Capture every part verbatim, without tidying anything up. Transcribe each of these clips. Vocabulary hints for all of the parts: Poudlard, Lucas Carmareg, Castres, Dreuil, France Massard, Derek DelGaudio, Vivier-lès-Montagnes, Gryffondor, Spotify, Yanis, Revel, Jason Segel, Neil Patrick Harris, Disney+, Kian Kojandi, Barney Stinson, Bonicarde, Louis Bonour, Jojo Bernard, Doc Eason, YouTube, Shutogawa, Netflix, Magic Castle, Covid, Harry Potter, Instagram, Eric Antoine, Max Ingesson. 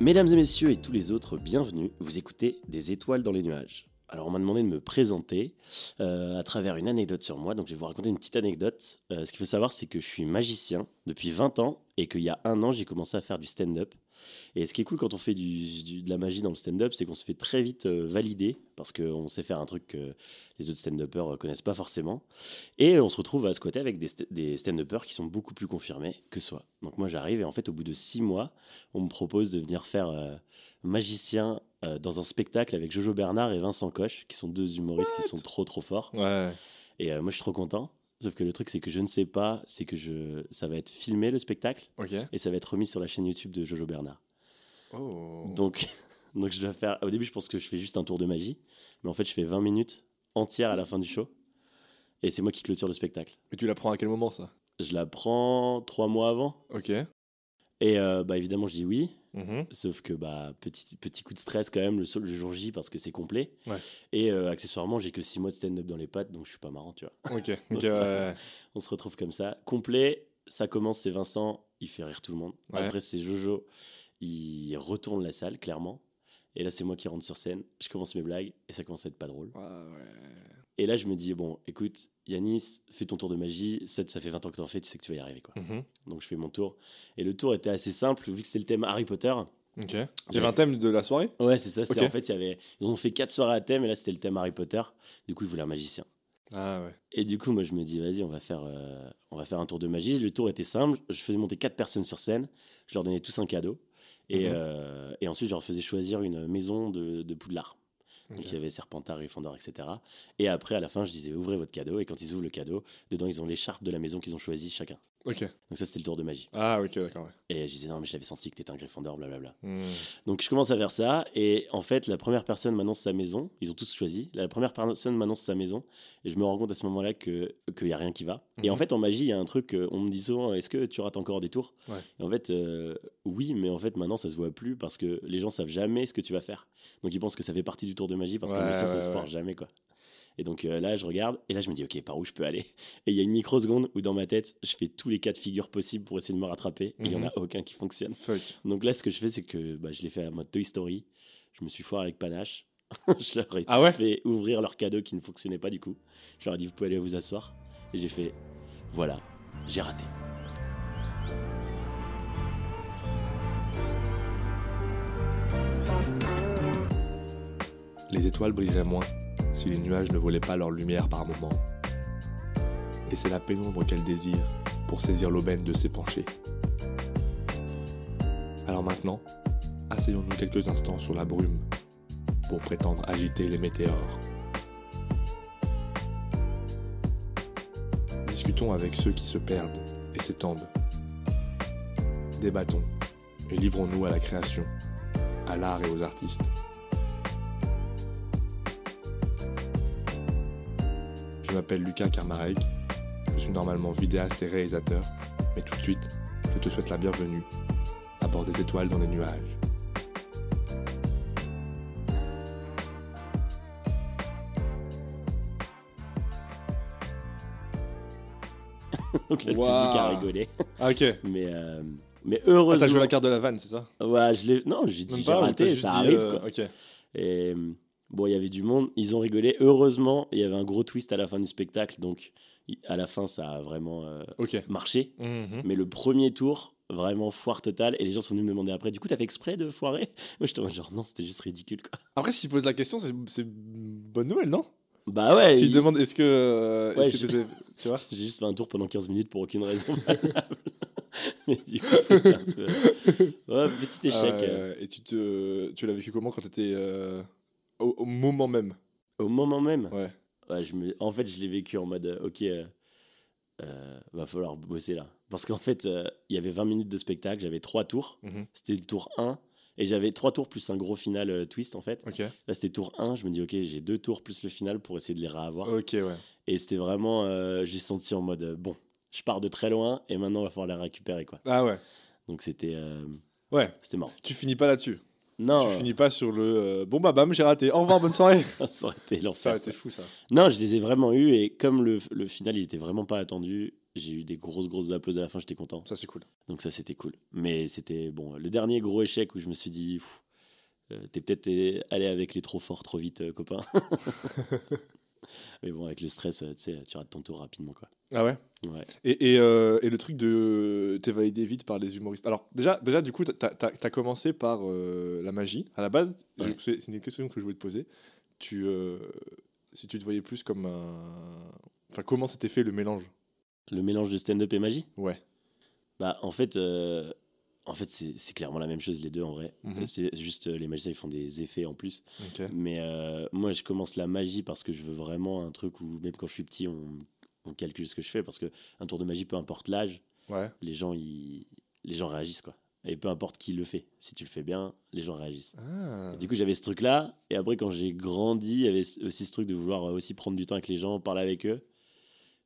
Mesdames et messieurs et tous les autres, bienvenue, vous écoutez Des étoiles dans les nuages. Alors on m'a demandé de me présenter euh, à travers une anecdote sur moi, donc je vais vous raconter une petite anecdote. Euh, ce qu'il faut savoir, c'est que je suis magicien depuis vingt ans et qu'il y a un an j'ai commencé à faire du stand-up. Et ce qui est cool quand on fait du, du, de la magie dans le stand-up, c'est qu'on se fait très vite euh, valider parce qu'on sait faire un truc que les autres stand-uppers connaissent pas forcément. Et on se retrouve à se côté avec des, des stand-uppers qui sont beaucoup plus confirmés que soi. Donc moi j'arrive et en fait au bout de six mois, on me propose de venir faire euh, magicien euh, dans un spectacle avec Jojo Bernard et Vincent Koch, qui sont deux humoristes What qui sont trop trop forts. Ouais. Et euh, moi je suis trop content. Sauf que le truc, c'est que je ne sais pas, c'est que je... ça va être filmé, le spectacle, okay. Et ça va être remis sur la chaîne YouTube de Jojo Bernard. Oh. Donc, donc, je dois faire... Au début, je pense que je fais juste un tour de magie, mais en fait, je fais vingt minutes entières à la fin du show, et c'est moi qui clôture le spectacle. Mais tu l'apprends à quel moment, ça ? Je l'apprends trois mois avant. Ok. Et euh, bah, évidemment, je dis oui, mmh. Sauf que bah, petit, petit coup de stress quand même, le, le jour J, parce que c'est complet. Ouais. Et euh, accessoirement, j'ai que six mois de stand-up dans les pattes, donc je suis pas marrant, tu vois. Ok, donc, okay euh... on se retrouve comme ça. Complet, ça commence, c'est Vincent, il fait rire tout le monde. Ouais. Après, c'est Jojo, il retourne la salle, clairement. Et là, c'est moi qui rentre sur scène, je commence mes blagues, et ça commence à être pas drôle. Ouais, ouais. Et là, je me dis, bon, écoute, Yanis, fais ton tour de magie. Ça, ça fait vingt ans que t'en fais, tu sais que tu vas y arriver, quoi. Mm-hmm. Donc, je fais mon tour. Et le tour était assez simple, vu que c'était le thème Harry Potter. Ok. Il y avait un thème de la soirée ? Ouais, c'est ça. C'était, okay. En fait, il y avait... ils ont fait quatre soirées à thème, et là, c'était le thème Harry Potter. Du coup, ils voulaient un magicien. Ah ouais. Et du coup, moi, je me dis, vas-y, on va faire, euh... on va faire un tour de magie. Le tour était simple. Je faisais monter quatre personnes sur scène. Je leur donnais tous un cadeau. Et, mm-hmm. euh... et ensuite, je leur faisais choisir une maison de, de Poudlard. Donc, okay. Il y avait Serpentard, Gryffondor, et cetera. Et après, à la fin, je disais, ouvrez votre cadeau. Et quand ils ouvrent le cadeau, dedans, ils ont l'écharpe de la maison qu'ils ont choisie chacun. Ok. Donc ça, c'était le tour de magie. Ah, ok, d'accord. Ouais. Et je disais, non, mais je l'avais senti que t'étais un Gryffondor, blablabla. Mmh. Donc je commence à faire ça. Et en fait, la première personne m'annonce sa maison. Ils ont tous choisi. La première personne m'annonce sa maison. Et je me rends compte à ce moment-là qu'il n'y a rien qui va. Mmh. Et en fait, en magie, il y a un truc. On me dit souvent, est-ce que tu rates encore des tours ? Ouais. Et en fait, euh, oui, mais en fait, maintenant, ça se voit plus parce que les gens savent jamais ce que tu vas faire. Donc ils pensent que ça fait partie du tour de magie parce ouais, que ouais, ça, ça ouais, se forge ouais. jamais quoi. Et donc euh, là je regarde et là je me dis ok, par où je peux aller, et il y a une microseconde où dans ma tête je fais tous les cas de figure possibles pour essayer de me rattraper, mm-hmm. et il y en a aucun qui fonctionne. Fuck. Donc là ce que je fais, c'est que bah, je l'ai fait à mode Toy Story, je me suis foiré avec panache. Je leur ai ah tous ouais fait ouvrir leur cadeau qui ne fonctionnait pas, du coup je leur ai dit vous pouvez aller vous asseoir, et j'ai fait voilà, j'ai raté. Les étoiles brilleraient moins si les nuages ne volaient pas leur lumière par moments. Et c'est la pénombre qu'elles désirent pour saisir l'aubaine de s'épancher. Alors maintenant, asseyons-nous quelques instants sur la brume pour prétendre agiter les météores. Discutons avec ceux qui se perdent et s'étendent. Débattons et livrons-nous à la création, à l'art et aux artistes. Je m'appelle Lucas Carmareg, je suis normalement vidéaste et réalisateur, mais tout de suite, je te souhaite la bienvenue à bord des étoiles dans les nuages. Donc là, wow. Le public a rigolé. Ah ok. Mais, euh, mais heureusement... Ah, t'as joué la carte de la vanne, c'est ça ? Ouais, je l'ai... Non, j'ai dit j'ai raté, ça arrive euh... quoi. Ok. Et... Bon, il y avait du monde, ils ont rigolé. Heureusement, il y avait un gros twist à la fin du spectacle. Donc, à la fin, ça a vraiment euh, okay. marché. Mm-hmm. Mais le premier tour, vraiment foire totale. Et les gens sont venus me demander après, du coup, t'as fait exprès de foirer ? Moi, j'étais en mode genre, non, c'était juste ridicule, quoi. Après, s'ils posent la question, c'est, c'est bonne nouvelle, non ? Bah ouais. S'ils il... demandent, est-ce que... Euh, ouais, est-ce que je... tu vois ? J'ai juste fait un tour pendant quinze minutes pour aucune raison valable. Mais du coup, c'était un peu... Ouais, petit échec. Euh, euh... Et tu, te... tu l'as vécu comment quand t'étais... Euh... Au, au moment même. Au moment même ? Ouais. Ouais, je me... En fait, je l'ai vécu en mode, euh, ok, euh, euh, va falloir bosser là. Parce qu'en fait, il euh, y avait vingt minutes de spectacle, j'avais trois tours. Mm-hmm. C'était le tour un. Et j'avais trois tours plus un gros final euh, twist, en fait. Okay. Là, c'était tour un. Je me dis, ok, j'ai deux tours plus le final pour essayer de les réavoir. Ok, ouais. Et c'était vraiment, euh, j'ai senti en mode, euh, bon, je pars de très loin et maintenant, il va falloir les récupérer, quoi. Ah ouais. Donc, c'était... Euh... Ouais. C'était marrant. Tu finis pas là-dessus ? Non. Tu finis pas sur le euh, bon bah bam, j'ai raté, au revoir, bonne soirée. Ça aurait été l'enfer. Ça aurait été fou, ça. Non, je les ai vraiment eus, et comme le, le final il était vraiment pas attendu, J'ai eu des grosses, grosses applauses à la fin, j'étais content. Ça, c'est cool. Donc ça, c'était cool. Mais c'était, bon, le dernier gros échec où je me suis dit, pff, euh, t'es peut-être allé avec les trop forts, trop vite, euh, copain. Mais bon, avec le stress, tu sais, tu rates ton tour rapidement, quoi. Ah ouais? Ouais. Et, et, euh, et le truc de t'évader vite par les humoristes. Alors, déjà, déjà du coup, t'as, t'as, t'as commencé par euh, la magie. À la base, ouais. je, c'est une question que je voulais te poser. Tu, euh, si tu te voyais plus comme un... Enfin, comment s'était fait le mélange? Le mélange de stand-up et magie? Ouais. Bah, en fait, euh, en fait c'est, c'est clairement la même chose, les deux, en vrai. Mm-hmm. C'est juste, les magiciens, ils font des effets en plus. Okay. Mais euh, moi, je commence la magie parce que je veux vraiment un truc où, même quand je suis petit, on, on calcule ce que je fais. Parce qu'un tour de magie, peu importe l'âge, ouais. les, gens, ils, les gens réagissent, quoi. Et peu importe qui le fait. Si tu le fais bien, les gens réagissent. Ah. Du coup, j'avais ce truc-là. Et après, quand j'ai grandi, il y avait aussi ce truc de vouloir aussi prendre du temps avec les gens, parler avec eux.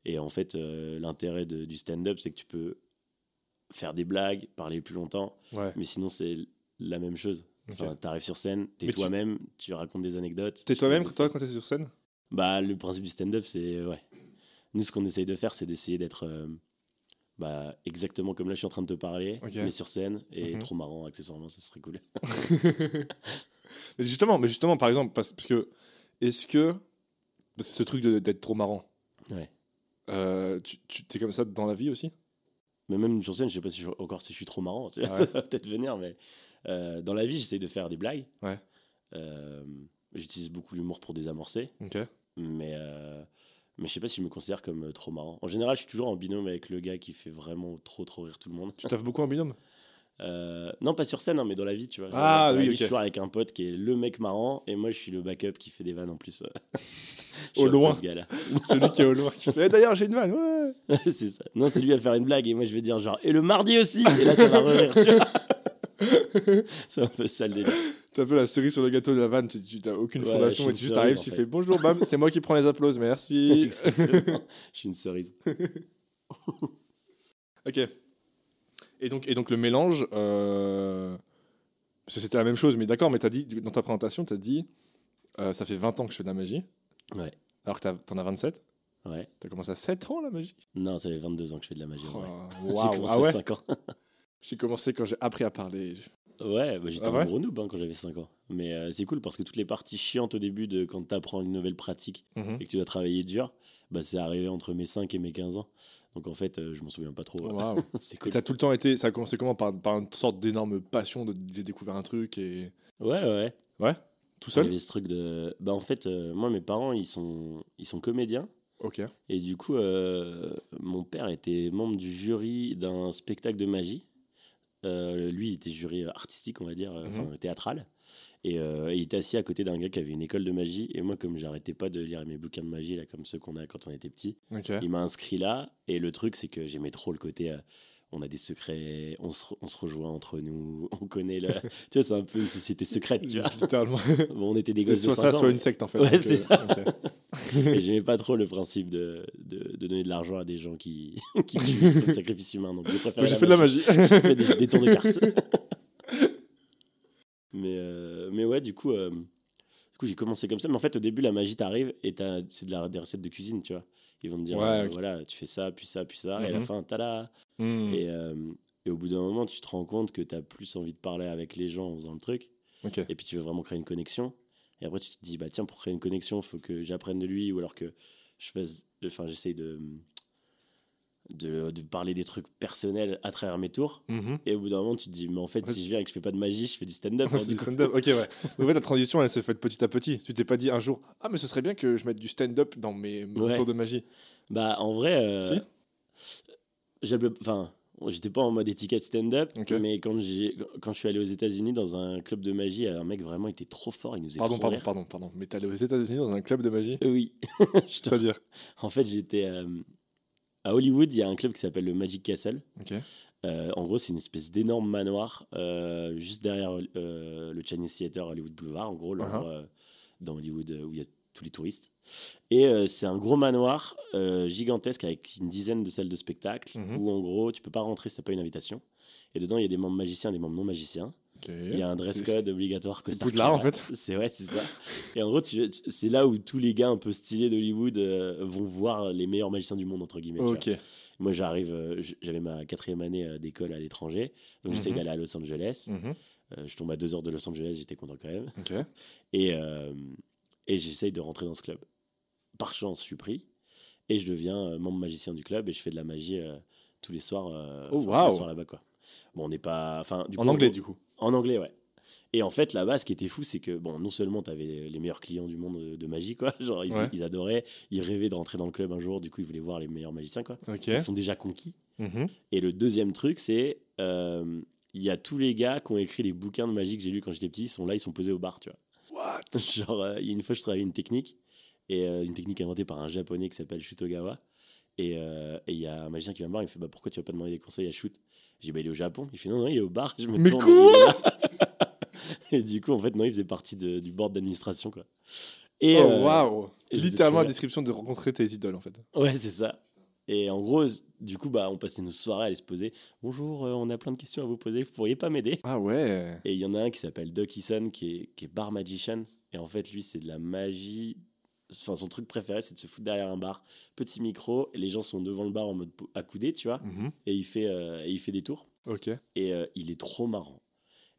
Et en fait, euh, l'intérêt de, du stand-up, c'est que tu peux faire des blagues, parler plus longtemps, ouais. mais sinon, c'est la même chose. Enfin, okay. T'arrives sur scène, t'es mais toi-même, tu... tu racontes des anecdotes. T'es toi-même toi, quand t'es sur scène ? Bah, le principe du stand-up, c'est... Ouais. Nous, ce qu'on essaye de faire, c'est d'essayer d'être euh, bah, exactement comme là, je suis en train de te parler, okay. mais sur scène, et mm-hmm. trop marrant, accessoirement, ça serait cool. mais, justement, mais justement, par exemple, parce que... Est-ce que... Parce que ce truc de, d'être trop marrant... Ouais. Euh, tu, tu t'es comme ça dans la vie aussi? Mais même sur scène, je sais pas si je, encore si je suis trop marrant, ouais. ça va peut-être venir, mais euh, dans la vie, j'essaye de faire des blagues. Ouais. Euh, j'utilise beaucoup l'humour pour désamorcer. Okay. Mais euh, mais je sais pas si je me considère comme trop marrant. En général, je suis toujours en binôme avec le gars qui fait vraiment trop trop rire tout le monde. Tu taffes beaucoup en binôme? Euh, non, pas sur scène, hein, mais dans la vie, tu vois. Ah, oui, vie, okay. Je suis toujours avec un pote qui est le mec marrant, et moi je suis le backup qui fait des vannes en plus. au loin. Ce gars-là. Celui qui est au loin qui fait eh, d'ailleurs, j'ai une vanne, ouais. c'est ça. Non, c'est lui à faire une blague, et moi je vais dire genre, et le mardi aussi, et là ça va revenir, tu vois. C'est un peu sale délire. T'as un peu la cerise sur le gâteau de la vanne, tu, tu t'as aucune ouais, fondation, et tu juste arrives, tu fais bonjour, bam, c'est moi qui prends les applaudissements, merci. Exactement. Je suis une cerise. ok. Et donc, et donc le mélange, euh, parce que c'était la même chose, mais d'accord, mais t'as dit, dans ta présentation, tu as dit euh, ça fait vingt ans que je fais de la magie, ouais. alors que t'en as vingt-sept. Ouais. Tu as commencé à sept ans la magie? Non, ça fait vingt-deux ans que je fais de la magie. Oh, ouais. wow, j'ai commencé ah ouais. à cinq ans. j'ai commencé quand j'ai appris à parler. Ouais, bah, j'étais ah ouais. un gros noob hein, quand j'avais cinq ans. Mais euh, c'est cool parce que toutes les parties chiantes au début, de quand tu apprends une nouvelle pratique mm-hmm. et que tu dois travailler dur, bah, c'est arrivé entre mes cinq et mes quinze ans. Donc en fait, euh, je m'en souviens pas trop. Wow. c'est cool. T'as tout le temps été. Ça a commencé comment? Par, par une sorte d'énorme passion de, de découvrir un truc et. Ouais, ouais. Ouais. Tout seul. Il y avait ce truc de. Bah en fait, euh, moi mes parents ils sont ils sont comédiens. Ok. Et du coup, euh, mon père était membre du jury d'un spectacle de magie. Euh, lui, il était jury artistique, on va dire, enfin mm-hmm. théâtral. Et, euh, et il était assis à côté d'un gars qui avait une école de magie. Et moi, comme j'arrêtais pas de lire mes bouquins de magie, là, comme ceux qu'on a quand on était petit, okay. il m'a inscrit là. Et le truc, c'est que j'aimais trop le côté euh, on a des secrets, on se, on se rejoint entre nous, on connaît le. tu vois, c'est un peu une société secrète, tu vois. Littéralement. bon, on était des gosses de cinq ans. Soit ça, soit une secte, en fait. Ouais, donc, c'est euh, ça. Okay. et j'aimais pas trop le principe de, de, de donner de l'argent à des gens qui, qui tuent, font des sacrifices humains. Donc, j'ai donc, j'ai fait de la magie. j'ai fait des, des tours de cartes. Mais, euh, mais ouais, du coup, euh, du coup, j'ai commencé comme ça. Mais en fait, au début, la magie t'arrive et t'as, c'est de la, des recettes de cuisine, tu vois. Ils vont te dire, ouais, euh, okay. voilà, tu fais ça, puis ça, puis ça. Mm-hmm. Et à la fin, tada mm. et, euh, et au bout d'un moment, tu te rends compte que t'as plus envie de parler avec les gens en faisant le truc. Okay. Et puis, tu veux vraiment créer une connexion. Et après, tu te dis, bah tiens, pour créer une connexion, il faut que j'apprenne de lui ou alors que je fasse... Enfin, j'essaye de... De, de parler des trucs personnels à travers mes tours mm-hmm. et au bout d'un moment tu te dis mais en fait ouais, si je viens et que je fais pas de magie je fais du stand-up ouais, hein, du stand-up ok ouais en fait la transition elle s'est faite petit à petit. Tu t'es pas dit un jour ah mais ce serait bien que je mette du stand-up dans mes ouais. tours de magie? Bah en vrai euh, si j'avais enfin j'étais pas en mode étiquette stand-up okay. mais quand j'ai quand je suis allé aux États-Unis dans un club de magie un mec vraiment il était trop fort, il nous faisait pardon trop pardon rire. pardon pardon mais t'es allé aux États-Unis dans un club de magie? Oui. C'est-à-dire en fait j'étais euh, à Hollywood, il y a un club qui s'appelle le Magic Castle. Okay. Euh, en gros, c'est une espèce d'énorme manoir euh, juste derrière euh, le Chinese Theater Hollywood Boulevard, en gros, l'endroit uh-huh. euh, dans Hollywood euh, où il y a tous les touristes. Et euh, c'est un gros manoir euh, gigantesque avec une dizaine de salles de spectacle mm-hmm. où, en gros, tu peux pas rentrer si t'as pas une invitation. Et dedans, il y a des membres magiciens et des membres non magiciens. Okay. Il y a un dress c'est... code obligatoire. C'est Poudlard en fait. C'est ouais, c'est ça. Et en gros, tu, tu, c'est là où tous les gars un peu stylés d'Hollywood euh, vont voir les meilleurs magiciens du monde entre guillemets. Ok. Moi, j'arrive. Euh, j'avais ma quatrième année euh, d'école à l'étranger, donc mm-hmm. j'essaie d'aller à Los Angeles. Mm-hmm. Euh, je tombe à deux heures de Los Angeles, j'étais content quand même. Okay. Et euh, et j'essaye de rentrer dans ce club. Par chance, je suis pris et je deviens membre magicien du club et je fais de la magie euh, tous les soirs. Euh, oh wow. Tous les soirs là-bas quoi. Bon, on n'est pas. Enfin, du coup, en anglais on... du coup. En anglais, ouais. Et en fait, là-bas, ce qui était fou, c'est que, bon, non seulement t'avais les meilleurs clients du monde de, de magie, quoi, genre, ils, ouais. ils adoraient, ils rêvaient de rentrer dans le club un jour, du coup, ils voulaient voir les meilleurs magiciens, quoi. Okay. Ils sont déjà conquis. Mm-hmm. Et le deuxième truc, c'est, il euh, y a tous les gars qui ont écrit les bouquins de magie que j'ai lus quand j'étais petit, ils sont là, ils sont posés au bar, tu vois. What ? Genre, il euh, y a une fois, je travaillais une technique, et euh, une technique inventée par un japonais qui s'appelle Shutogawa, et il euh, y a un magicien qui vient me voir, il me fait, bah, pourquoi tu vas pas demander des conseils à Shoot ? J'ai dit, bah, il est au Japon. Il fait, non, non, il est au bar. Je me mais tourne, quoi et du coup, en fait, non, il faisait partie de, du board d'administration, quoi. Et, oh, waouh wow. Littéralement, la description de rencontrer tes idoles, en fait. Ouais, c'est ça. Et en gros, du coup, bah, on passait nos soirées à aller se poser. Bonjour, euh, on a plein de questions à vous poser. Vous pourriez pas m'aider ? Ah ouais. Et il y en a un qui s'appelle Doc Eason, qui est, qui est bar magician. Et en fait, lui, c'est de la magie... Enfin, son truc préféré, c'est de se foutre derrière un bar. Petit micro, et les gens sont devant le bar en mode accoudé, tu vois. Mm-hmm. Et il fait, euh, et il fait des tours. Ok. Et euh, il est trop marrant.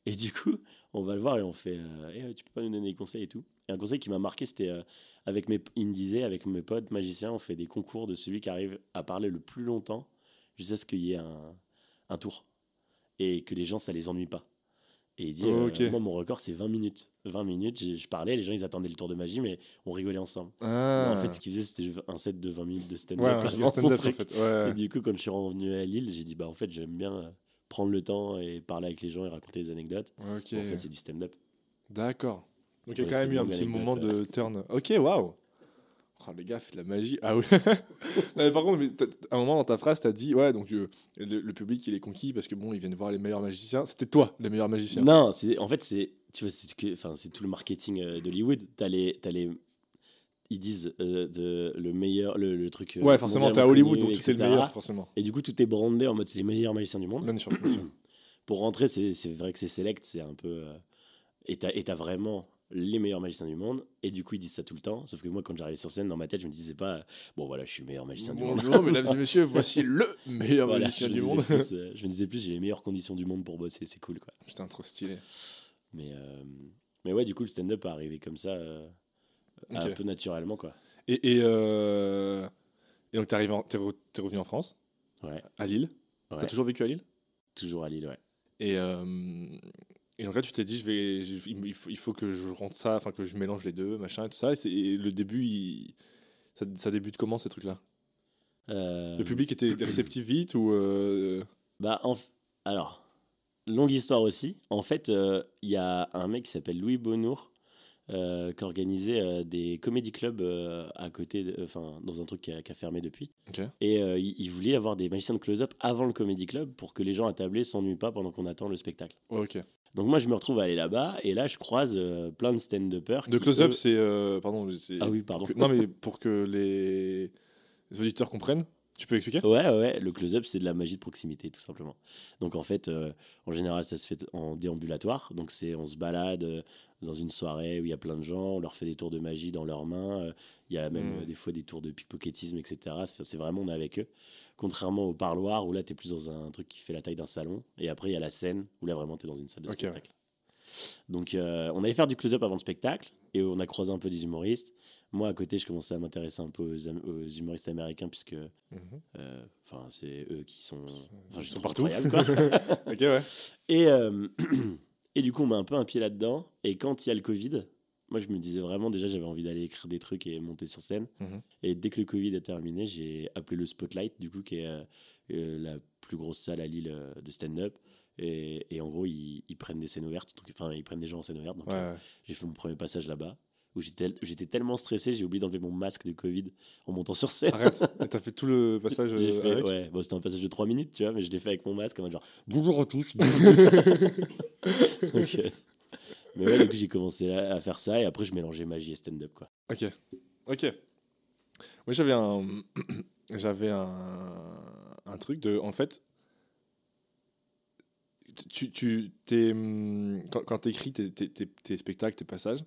Et du coup, on va le voir et on fait euh, eh, tu peux pas nous donner des conseils et tout. Et un conseil qui m'a marqué, c'était euh, avec mes, il me disait, avec mes potes magiciens, on fait des concours de celui qui arrive à parler le plus longtemps jusqu'à ce qu'il y ait un, un tour. Et que les gens, ça les ennuie pas. Et il dit, oh, okay. euh, moi, mon record, c'est vingt minutes. vingt minutes, je, je parlais, les gens, ils attendaient le tour de magie, mais on rigolait ensemble. Ah. En fait, ce qu'ils faisaient, c'était un set de vingt minutes de stand-up. Ouais, stand-up, stand-up en fait. Ouais. Et du coup, quand je suis revenu à Lille, j'ai dit, bah, en fait, j'aime bien euh, prendre le temps et parler avec les gens et raconter des anecdotes. Okay. En fait, c'est du stand-up. D'accord. Donc, il y a quand même eu un petit moment de turn. Ok, waouh. Oh, les gars, faites de la magie. Ah ouais. Non, mais par contre, mais à un moment dans ta phrase, t'as dit ouais, donc euh, le, le public il est conquis parce que bon, ils viennent voir les meilleurs magiciens. C'était toi, les meilleurs magiciens. Non, c'est en fait c'est tu vois c'est que enfin c'est tout le marketing euh, d'Hollywood. T'as les t'as les ils disent euh, de le meilleur le, le truc. Euh, ouais, forcément, mondial, t'as Hollywood connu, donc c'est le meilleur forcément. Et du coup, tout est brandé en mode c'est les meilleurs magiciens du monde. Bien sûr. Bien sûr. Pour rentrer, c'est c'est vrai que c'est select, c'est un peu euh, et t'as et t'as vraiment les meilleurs magiciens du monde, et du coup ils disent ça tout le temps, sauf que moi quand j'arrivais sur scène, dans ma tête je me disais pas, bon voilà je suis le meilleur magicien Bonjour, du monde. Bonjour mesdames et messieurs, voici le meilleur voilà, magicien du monde. Plus, euh, je me disais plus, j'ai les meilleures conditions du monde pour bosser, c'est cool quoi. Putain trop stylé. Mais, euh, mais ouais du coup le stand-up a arrivé comme ça, euh, okay. un peu naturellement quoi. Et, et, euh, et donc t'es, arrivé en, t'es, re, t'es revenu en France, ouais. à Lille, ouais. T'as toujours vécu à Lille ? Toujours à Lille, ouais. Et... Euh, Et donc là, tu t'es dit, je vais, je, il, faut, il faut que je rentre ça, enfin que je mélange les deux, machin et tout ça. Et, c'est, et le début, il, ça, ça débute comment ces trucs-là euh... Le public était réceptif vite ou euh... Bah, en f... alors longue histoire aussi. En fait, il euh, y a un mec qui s'appelle Louis Bonour euh, qui organisait euh, des comedy clubs euh, à côté, enfin dans un truc qui a, qui a fermé depuis. Okay. Et euh, il, il voulait avoir des magiciens de close-up avant le comedy club pour que les gens attablés s'ennuient pas pendant qu'on attend le spectacle. Ok. Donc moi je me retrouve à aller là-bas et là je croise euh, plein de stand-uppers. De close-up eux... c'est euh, pardon c'est ah oui pardon que... non mais pour que les... les auditeurs comprennent, tu peux expliquer ? Ouais ouais, le close-up c'est de la magie de proximité tout simplement. Donc en fait euh, en général ça se fait en déambulatoire, donc c'est on se balade euh, dans une soirée où il y a plein de gens, on leur fait des tours de magie dans leurs mains, il euh, y a même mmh. euh, des fois des tours de pickpocketisme et cetera. Enfin, c'est vraiment on est avec eux. Contrairement au parloir où là t'es plus dans un truc qui fait la taille d'un salon et après il y a la scène où là vraiment t'es dans une salle de okay, spectacle ouais. donc euh, on allait faire du close-up avant le spectacle et on a croisé un peu des humoristes. Moi à côté je commençais à m'intéresser un peu aux, am- aux humoristes américains puisque mm-hmm. enfin euh, c'est eux qui sont enfin ils sont partout quoi. Ok ouais et euh, et du coup on met un peu un pied là-dedans et quand il y a le Covid moi je me disais vraiment déjà j'avais envie d'aller écrire des trucs et monter sur scène mmh. et dès que le Covid a terminé j'ai appelé le Spotlight du coup qui est euh, la plus grosse salle à Lille euh, de stand-up et, et en gros ils, ils prennent des scènes ouvertes enfin ils prennent des gens en scène ouverte donc ouais, euh, ouais. j'ai fait mon premier passage là-bas où j'étais, j'étais tellement stressé j'ai oublié d'enlever mon masque de Covid en montant sur scène. Arrête, t'as fait tout le passage euh, j'ai fait, avec ouais, bon, c'était un passage de trois minutes tu vois mais je l'ai fait avec mon masque en mode genre bonjour à tous. Donc euh, mais ouais, du coup, j'ai commencé à faire ça et après, je mélangeais magie et stand-up, quoi. Ok. Ok. Moi, j'avais un... j'avais un... un truc de... En fait, tu, tu t'es, quand, quand t'écris tes, tes, tes, tes spectacles, tes passages,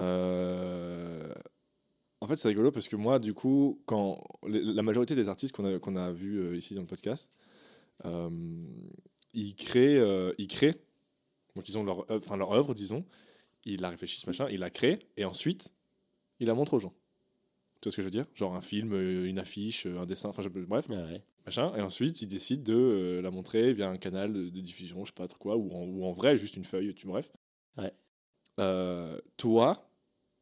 euh, en fait c'est rigolo parce que moi du coup, quand la majorité des artistes qu'on a, qu'on a vus ici dans le podcast, euh, ils créent, euh, ils créent, donc ils ont leur, enfin leur œuvre disons, ils la réfléchissent machin, ils la créent et ensuite ils la montrent aux gens. Tu vois ce que je veux dire ? Genre un film, une affiche, un dessin, enfin bref, ah ouais. machin. Et ensuite, ils décident de euh, la montrer via un canal de, de diffusion, je sais pas trop quoi, ou en, ou en vrai, juste une feuille, tu bref. Ouais. Euh, toi,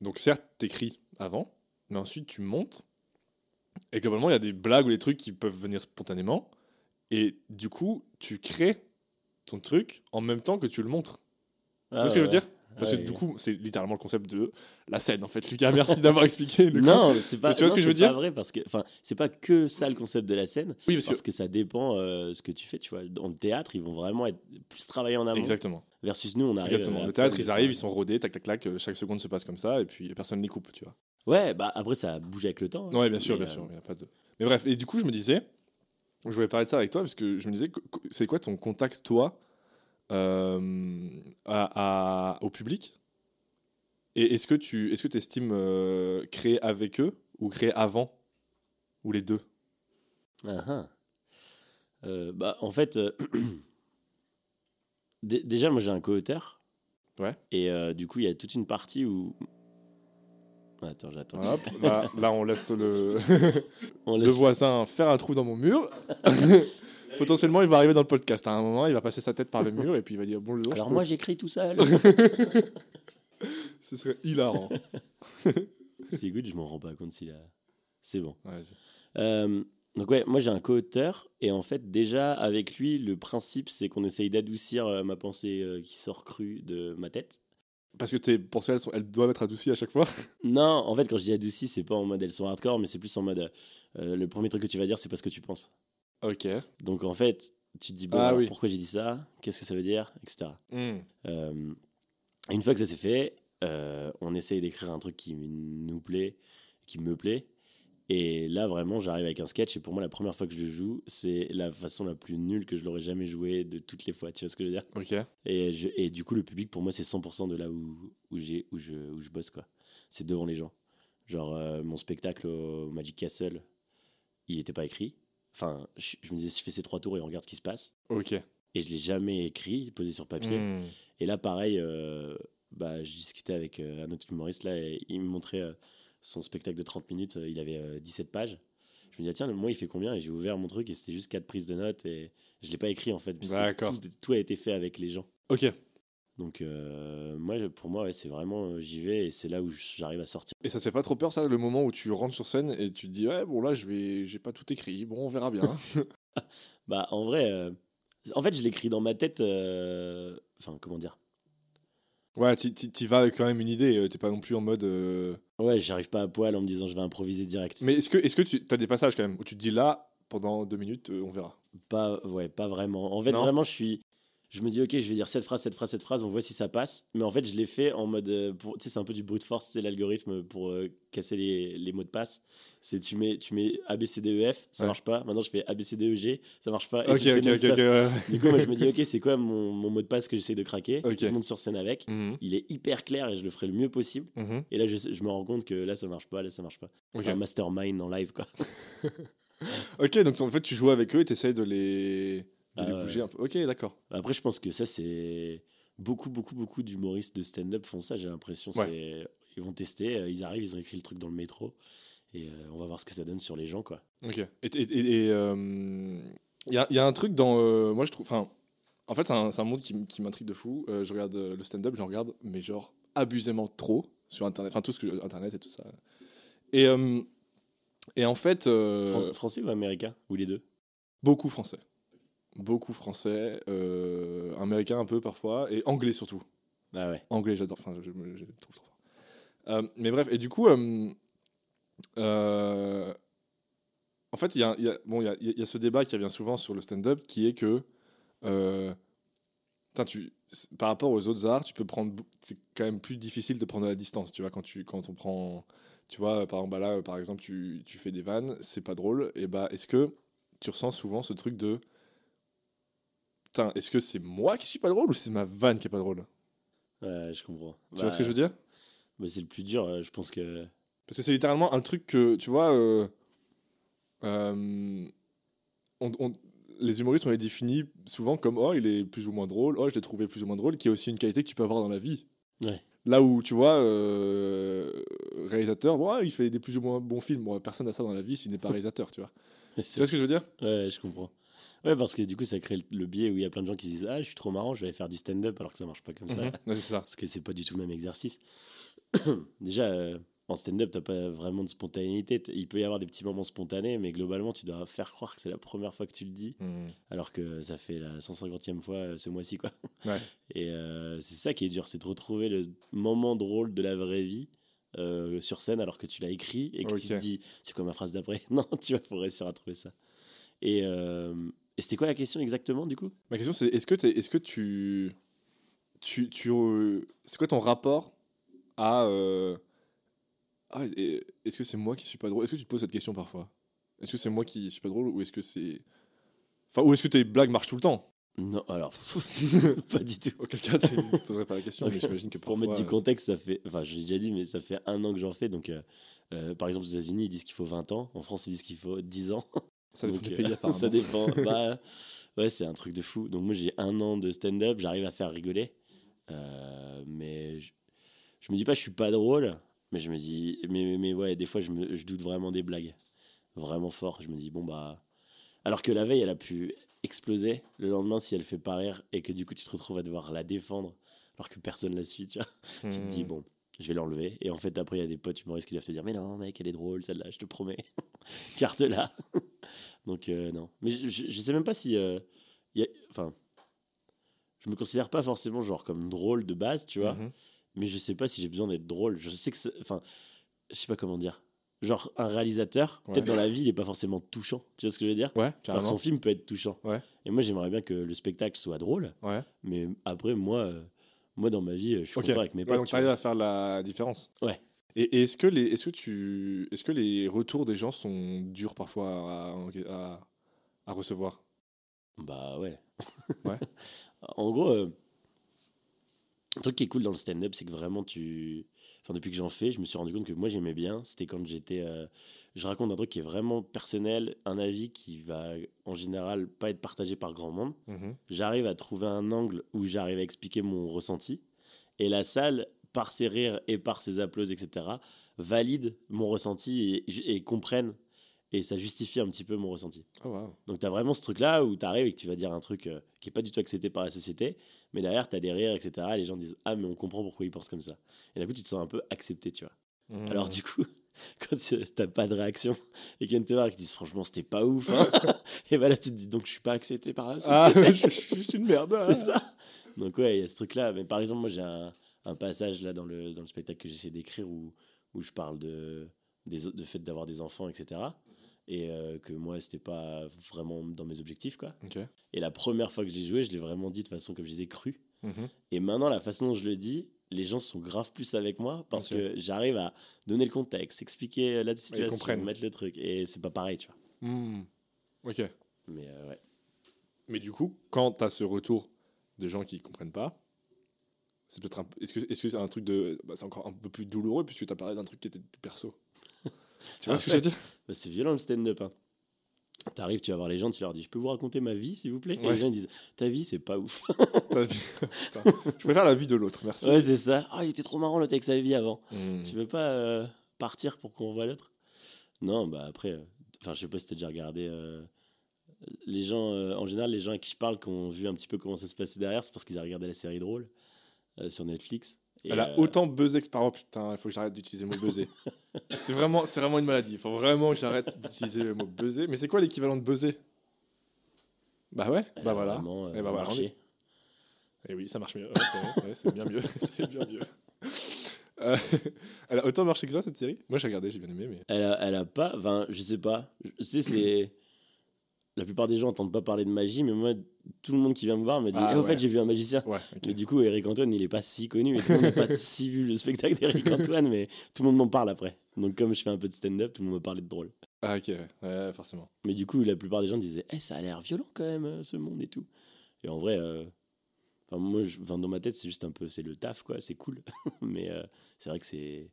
donc certes, t'écris avant, mais ensuite tu montres. Et globalement, il y a des blagues ou des trucs qui peuvent venir spontanément. Et du coup, tu crées ton truc en même temps que tu le montres. Ah, tu vois ouais. ce que je veux dire ? Parce que ouais. du coup, c'est littéralement le concept de la scène, en fait. Lucas, merci d'avoir expliqué. Le non, mais c'est pas, mais tu vois non, ce que je veux dire, c'est pas vrai, parce que, enfin, c'est pas que ça le concept de la scène. Oui, parce, parce que... que ça dépend euh, ce que tu fais. Tu vois, dans le théâtre, ils vont vraiment être plus travailler en amont. Exactement. Versus nous, on arrive. Exactement. Le théâtre, ils arrivent, ils sont rodés, tac, tac, tac. Chaque seconde se passe comme ça, et puis personne ne les coupe, tu vois. Ouais, bah après ça bouge avec le temps. Hein, ouais, bien sûr, bien euh... sûr. Il y a pas de. Mais bref, et du coup, je me disais, je voulais parler de ça avec toi parce que je me disais, c'est quoi ton contact, toi? Euh, à, à, au public, et est-ce que tu est-ce que t'estimes euh, créer avec eux ou créer avant, ou les deux? uh-huh. euh, bah en fait euh, d- déjà moi j'ai un co-auteur, ouais, et euh, du coup il y a toute une partie où attends j'attends hop, là, là on laisse le on laisse le voisin faire un trou dans mon mur. Potentiellement, il va arriver dans le podcast. À un moment, il va passer sa tête par le mur et puis il va dire bonjour. Alors moi, j'écris tout seul. Ce serait hilarant. C'est good, je m'en rends pas compte si là. C'est bon. Ouais, c'est... Euh, donc ouais, moi j'ai un co-auteur et en fait déjà avec lui, le principe c'est qu'on essaye d'adoucir euh, ma pensée euh, qui sort crue de ma tête. Parce que tes pensées, elles, sont, elles doivent être adoucies à chaque fois. Non, en fait, quand je dis adoucies, c'est pas en mode elles sont hardcore, mais c'est plus en mode euh, le premier truc que tu vas dire, c'est parce que tu penses. Ok. Donc en fait, tu te dis bon, ah, oui. pourquoi j'ai dit ça ? Qu'est-ce que ça veut dire ? Etc. Mm. Euh, une fois que ça s'est fait, euh, on essaye d'écrire un truc qui nous plaît, qui me plaît. Et là, vraiment, j'arrive avec un sketch. Et pour moi, la première fois que je le joue, c'est la façon la plus nulle que je l'aurais jamais joué de toutes les fois. Tu vois ce que je veux dire ? Ok. Et, je, et du coup, le public, pour moi, c'est cent pour cent de là où, où, j'ai, où, je, où je bosse, quoi. C'est devant les gens. Genre, euh, mon spectacle au Magic Castle, il n'était pas écrit. Enfin, je, je me disais, je fais ces trois tours et on regarde ce qui se passe. Ok. Et je ne l'ai jamais écrit, posé sur papier. Mmh. Et là, pareil, euh, bah, je discutais avec euh, un autre humoriste, là, et il me montrait euh, son spectacle de trente minutes, euh, il avait euh, dix-sept pages. Je me disais, ah, tiens, moi, il fait combien ? Et j'ai ouvert mon truc et c'était juste quatre prises de notes. Et je ne l'ai pas écrit, en fait, puisque tout, tout a été fait avec les gens. Ok. Donc, euh, moi, pour moi, ouais, c'est vraiment, euh, j'y vais et c'est là où j'arrive à sortir. Et ça te fait pas trop peur, ça, le moment où tu rentres sur scène et tu te dis, ouais, bon, là, je vais, j'ai pas tout écrit, bon, on verra bien. Bah, en vrai, euh, en fait, je l'écris dans ma tête, euh... enfin, comment dire ? Ouais, t'y, t'y vas avec quand même une idée, t'es pas non plus en mode... Euh... Ouais, j'arrive pas à poil en me disant, je vais improviser direct. Mais est-ce que, est-ce que tu as des passages, quand même, où tu te dis, là, pendant deux minutes, euh, on verra ? Pas, ouais, pas vraiment. En fait, non. Vraiment, je suis... Je me dis, ok, je vais dire cette phrase, cette phrase, cette phrase, on voit si ça passe. Mais en fait, je l'ai fait en mode. Euh, tu sais, c'est un peu du brute force, c'est l'algorithme pour euh, casser les, les mots de passe. C'est tu mets, tu mets A B C D E F, ça ouais. marche pas. Maintenant, je fais A B C D E G, ça marche pas. Et ok, ok, ok. okay ouais. Du coup, moi, je me dis, ok, c'est quoi mon, mon mot de passe que j'essaie de craquer ? okay. Je monte sur scène avec. Mm-hmm. Il est hyper clair et je le ferai le mieux possible. Mm-hmm. Et là, je, je me rends compte que là, ça marche pas, là, ça marche pas. Okay. Un mastermind en live, quoi. Ok, donc en fait, tu joues avec eux et tu essaies de les. De les bouger un peu. Ok, d'accord. Après, je pense que ça, c'est... Beaucoup, beaucoup, beaucoup d'humoristes de stand-up font ça, j'ai l'impression. Ouais. C'est... Ils vont tester, ils arrivent, ils ont écrit le truc dans le métro, et euh, on va voir ce que ça donne sur les gens, quoi. Ok. Et il euh, y, a, y a un truc dans... Euh, moi, je trouve... Enfin, en fait, c'est un, c'est un monde qui, qui m'intrigue de fou. Euh, je regarde le stand-up, j'en regarde, mais genre, abusément trop, sur Internet. Enfin, tout ce que... Je, Internet et tout ça. Et, euh, et en fait... Euh, Fran- français ou américain ? Ou les deux ? Beaucoup français. Beaucoup français, euh, américain un peu parfois, et anglais surtout. Ah ouais. Anglais, j'adore. Enfin, je, je, je trouve trop fort. Euh, mais bref, et du coup, euh, euh, en fait, il y a, y a, bon, y a, y a ce débat qui revient souvent sur le stand-up, qui est que, euh, tu, par rapport aux autres arts, tu peux prendre, c'est quand même plus difficile de prendre à la distance. Tu vois, quand tu, quand on prend, tu vois, par exemple, bah là, par exemple, tu, tu fais des vannes, c'est pas drôle. Et bah, est-ce que tu ressens souvent ce truc de putain, est-ce que c'est moi qui suis pas drôle ou c'est ma vanne qui est pas drôle? Ouais, je comprends. Tu bah, vois ce que je veux dire? Bah, c'est le plus dur, je pense que... Parce que c'est littéralement un truc que, tu vois... Euh, euh, on, on, les humoristes, on les définit souvent comme « Oh, il est plus ou moins drôle. Oh, je l'ai trouvé plus ou moins drôle. » Qui est aussi une qualité que tu peux avoir dans la vie. Ouais. Là où, tu vois, euh, réalisateur, bon, ah, il fait des plus ou moins bons films. Bon, personne n'a ça dans la vie s'il n'est pas réalisateur, tu vois. Tu vois ce que je veux dire? Ouais, je comprends. Ouais, parce que du coup, ça crée le, le biais où il y a plein de gens qui se disent « Ah, je suis trop marrant, je vais faire du stand-up alors que ça marche pas comme ça. » Ouais, c'est ça. Parce que c'est pas du tout le même exercice. Déjà, euh, en stand-up, t'as pas vraiment de spontanéité. Il peut y avoir des petits moments spontanés, mais globalement, tu dois faire croire que c'est la première fois que tu le dis, mmh. alors que ça fait la cent cinquantième fois euh, ce mois-ci, quoi. Ouais. Et euh, c'est ça qui est dur, c'est de retrouver le moment drôle de la vraie vie. Euh, sur scène alors que tu l'as écrit et que okay. tu te dis c'est quoi ma phrase d'après? Non, tu vas pouvoir essayer de trouver ça. Et, euh, et c'était quoi la question exactement du coup? Ma question c'est est-ce que, est-ce que tu, tu, tu euh, c'est quoi ton rapport à, euh, à et, est-ce que c'est moi qui suis pas drôle? Est-ce que tu te poses cette question parfois? Est-ce que c'est moi qui suis pas drôle ou est-ce que c'est enfin ou est-ce que tes blagues marchent tout le temps? Non, alors, pas du tout. Auquel cas, tu ne poserais pas la question, mais j'imagine que parfois... Pour mettre du contexte, ça fait... Enfin, je l'ai déjà dit, mais ça fait un an que j'en fais, donc... Euh, euh, par exemple, aux États-Unis ils disent qu'il faut vingt ans. En France, ils disent qu'il faut dix ans. Ça dépend du pays, apparemment. Ça dépend. Bah, ouais, c'est un truc de fou. Donc moi, j'ai un an de stand-up, j'arrive à faire rigoler. Euh, mais je... je me dis pas je suis pas drôle, mais je me dis... Mais, mais, mais ouais, des fois, je, me... je doute vraiment des blagues. Vraiment fort. Je me dis, bon, bah... Alors que la veille, elle a pu... exploser le lendemain si elle fait pas rire et que du coup tu te retrouves à devoir la défendre alors que personne la suit, tu vois. Mmh. Tu te dis bon, je vais l'enlever et en fait après il y a des potes humoristes qui doivent te dire mais non mec elle est drôle celle-là, je te promets, garde-la. Donc euh, non, mais je, je, je sais même pas si euh, y a, enfin je me considère pas forcément genre comme drôle de base, tu vois. Mmh. Mais je sais pas si j'ai besoin d'être drôle. Je sais que c'est, enfin je sais pas comment dire. Genre un réalisateur, ouais. peut-être dans la vie, il n'est pas forcément touchant. Tu vois ce que je veux dire? Ouais, carrément. Alors que son film peut être touchant. Ouais. Et moi, j'aimerais bien que le spectacle soit drôle. Ouais. Mais après, moi, euh, moi dans ma vie, je suis okay. content avec mes potes. Ouais, donc tu arrives à faire la différence. Ouais. Et, et est-ce que les, est-ce que tu, est-ce que les retours des gens sont durs parfois à, à, à recevoir? Bah ouais. Ouais. En gros, euh, un truc qui est cool dans le stand-up, c'est que vraiment tu... Enfin, depuis que j'en fais, je me suis rendu compte que moi j'aimais bien. C'était quand j'étais. Euh, je raconte un truc qui est vraiment personnel, un avis qui va en général pas être partagé par grand monde. Mmh. J'arrive à trouver un angle où j'arrive à expliquer mon ressenti. Et la salle, par ses rires et par ses applaudissements, et cetera, valide mon ressenti et, et comprenne. Et ça justifie un petit peu mon ressenti. Oh, wow. Donc t'as vraiment ce truc-là où t'arrives et que tu vas dire un truc euh, qui n'est pas du tout accepté par la société, mais derrière t'as des rires, et cetera. Et les gens disent « Ah, mais on comprend pourquoi ils pensent comme ça. » Et d'un coup, tu te sens un peu accepté, tu vois. Mmh. Alors du coup, quand t'as pas de réaction et qu'il y a une théorie qui te dit « Franchement, c'était pas ouf. Hein. » Et ben là, tu te dis « Donc je suis pas accepté par la société. Ah, je suis juste une merde. » C'est ça. Donc ouais, il y a ce truc-là. Mais par exemple, moi j'ai un, un passage là dans le, dans le spectacle que j'essaie d'écrire où, où je parle de, des, de fait d'avoir des enfants, et cetera et euh, que moi c'était pas vraiment dans mes objectifs quoi. Okay. Et la première fois que j'ai joué je l'ai vraiment dit de façon comme je les ai cru. Mm-hmm. Et maintenant la façon dont je le dis les gens sont grave plus avec moi parce okay. que j'arrive à donner le contexte, expliquer la situation, mettre le truc et c'est pas pareil tu vois. Mm. Ok. Mais euh, ouais. Mais du coup quand t'as ce retour de gens qui comprennent pas c'est peut-être un... est-ce que est-ce que c'est un truc de bah, c'est encore un peu plus douloureux puisque t'as parlé d'un truc qui était perso. Tu vois en ce fait, que je veux dire? Bah c'est violent le stand-up. Hein. T'arrives, tu vas voir les gens, tu leur dis je peux vous raconter ma vie s'il vous plaît? Ouais. Et les gens ils disent ta vie c'est pas ouf. Ta vie. Putain. Je préfère la vie de l'autre, merci. Ouais, c'est ça. Ah, oh, il était trop marrant l'autre avec sa vie avant. Mmh. Tu veux pas euh, partir pour qu'on voit l'autre? Non, bah après, enfin euh, je sais pas si t'as déjà regardé. Euh, les gens, euh, en général, les gens à qui je parle qui ont vu un petit peu comment ça se passait derrière, c'est parce qu'ils ont regardé la série Drôle euh, sur Netflix. Et elle a euh... autant buzzé que par... Oh putain, il faut que j'arrête d'utiliser le mot buzzer. c'est, vraiment, c'est vraiment une maladie. Il faut vraiment que j'arrête d'utiliser le mot buzzer. Mais c'est quoi l'équivalent de buzzer? Bah ouais, elle bah voilà. Vraiment, euh, et bah voilà. Et oui, ça marche mieux. Ouais, c'est, ouais, c'est bien mieux. c'est bien mieux. Euh, elle a autant marché que ça, cette série? Moi, j'ai regardé, j'ai bien aimé. Mais... Elle, a, elle a pas... Enfin, je sais pas. Je sais, c'est... La plupart des gens n'entendent pas parler de magie, mais moi, tout le monde qui vient me voir me dit ah, eh, au ouais. fait, j'ai vu un magicien. Ouais, okay. Mais du coup, Eric Antoine, il n'est pas si connu, et tout le monde n'a pas si vu le spectacle d'Eric Antoine, mais tout le monde m'en parle après. Donc, comme je fais un peu de stand-up, tout le monde me parlait de Drôle. Ah, ok, ouais, forcément. Mais du coup, la plupart des gens disaient eh, ça a l'air violent quand même, ce monde et tout. Et en vrai, euh, enfin, moi, je, enfin, dans ma tête, c'est juste un peu, c'est le taf, quoi, c'est cool. Mais euh, c'est vrai que c'est...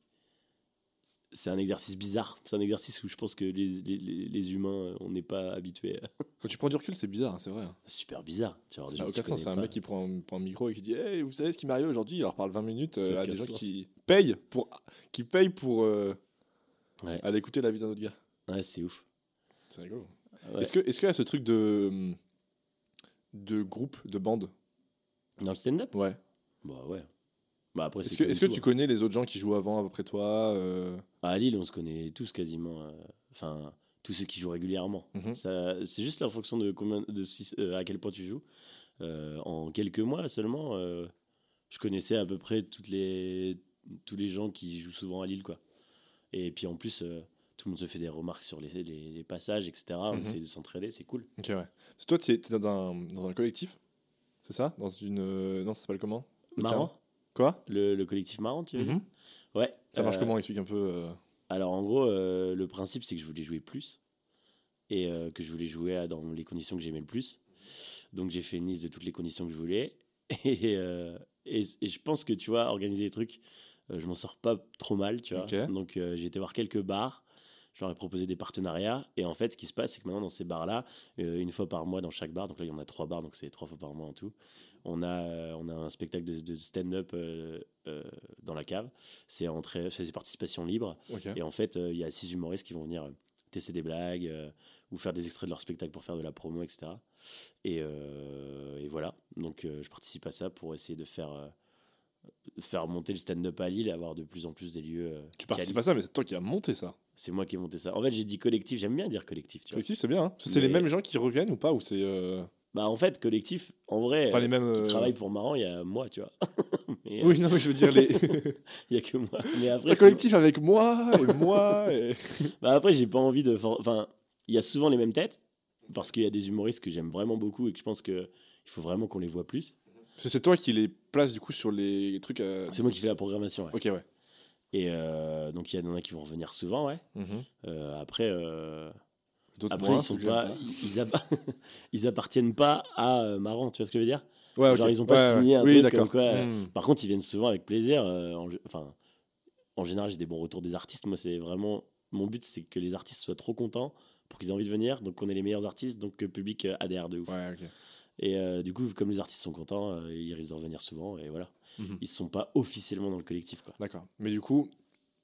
C'est un exercice bizarre. C'est un exercice où je pense que les, les, les humains, on n'est pas habitués. Quand tu prends du recul, c'est bizarre, hein, c'est vrai. C'est super bizarre. Tu vois, c'est aucun sens. C'est un mec qui prend un, prend un micro et qui dit hey, vous savez ce qui m'est arrivé aujourd'hui. Il leur parle vingt minutes euh, à des gens sens. qui payent pour, qui payent pour euh, ouais. aller écouter la vie d'un autre gars. Ouais, c'est ouf. C'est rigolo. Ouais. Est-ce que, est-ce qu'il y a ce truc de, de groupe, de bande dans le stand-up? Ouais. Bah ouais. Bah après, est-ce que, est-ce que tu connais les autres gens qui jouent avant, après toi euh... À Lille, on se connaît tous quasiment. Euh, enfin, tous ceux qui jouent régulièrement. Mm-hmm. Ça, c'est juste la fonction de, combien, de six, euh, à quel point tu joues. Euh, en quelques mois seulement, euh, je connaissais à peu près toutes les, tous les gens qui jouent souvent à Lille, quoi. Et puis en plus, euh, tout le monde se fait des remarques sur les, les, les passages, et cetera. On mm-hmm. essaie de s'entraider, c'est cool. Ok, ouais. Parce que toi, tu es dans, dans un collectif, c'est ça? Dans une... Euh, non, ça s'appelle comment? Marrant. Quoi? Le, le collectif marrant, tu veux mm-hmm. dire? Ouais. Ça marche euh, comment? Explique un peu. Euh... Alors, en gros, euh, le principe, c'est que je voulais jouer plus et euh, que je voulais jouer à, dans les conditions que j'aimais le plus. Donc, j'ai fait une liste de toutes les conditions que je voulais. Et, euh, et, et je pense que, tu vois, organiser des trucs, euh, je m'en sors pas trop mal, tu vois. Okay. Donc, euh, j'ai été voir quelques bars. Je leur ai proposé des partenariats. Et en fait, ce qui se passe, c'est que maintenant, dans ces bars-là, euh, une fois par mois dans chaque bar, donc là, il y en a trois bars, donc c'est trois fois par mois en tout, on a, euh, on a un spectacle de, de stand-up euh, euh, dans la cave. C'est, entrée, c'est participation libre. Okay. Et en fait, il euh, y a six humoristes qui vont venir euh, tester des blagues euh, ou faire des extraits de leur spectacle pour faire de la promo, et cetera. Et, euh, et voilà. Donc, euh, je participe à ça pour essayer de faire... Euh, faire monter le stand-up à Lille et avoir de plus en plus des lieux. Euh, tu participes à ça, mais c'est toi qui as monté ça. C'est moi qui ai monté ça. En fait, j'ai dit collectif, j'aime bien dire collectif. Tu collectif, vois. C'est bien. Hein. C'est mais... les mêmes gens qui reviennent ou pas ou c'est euh... Bah, en fait, collectif, en vrai, enfin, les mêmes, euh, qui euh... travaille pour Marrant, il y a moi, tu vois. mais, oui, euh... non, mais je veux dire, les... il y a que moi. Mais après, c'est un collectif c'est... avec moi et moi. Et... bah, après, j'ai pas envie de. For... Enfin, il y a souvent les mêmes têtes parce qu'il y a des humoristes que j'aime vraiment beaucoup et que je pense qu'il faut vraiment qu'on les voit plus. C'est toi qui les place du coup sur les trucs. Euh... C'est moi qui fais la programmation. Ouais. Ok, ouais. Et euh, donc il y en a qui vont revenir souvent, ouais. Mm-hmm. Euh, après, euh... après moins, ils sont pas, pas. Ils, app... ils appartiennent pas à euh, Marrant, tu vois ce que je veux dire? Ouais. Genre okay. Ils ont pas ouais, signé ouais. un oui, truc d'accord. Comme quoi. Mm. Euh... Par contre, ils viennent souvent avec plaisir. Euh, en... Enfin, en général, j'ai des bons retours des artistes. Moi, c'est vraiment mon but, c'est que les artistes soient trop contents pour qu'ils aient envie de venir. Donc, on est les meilleurs artistes, donc que le public adhère de ouf. Ouais, ok. Et euh, du coup, comme les artistes sont contents, euh, ils risquent de revenir souvent. Et voilà. Mmh. Ils ne sont pas officiellement dans le collectif. Quoi. D'accord. Mais du coup,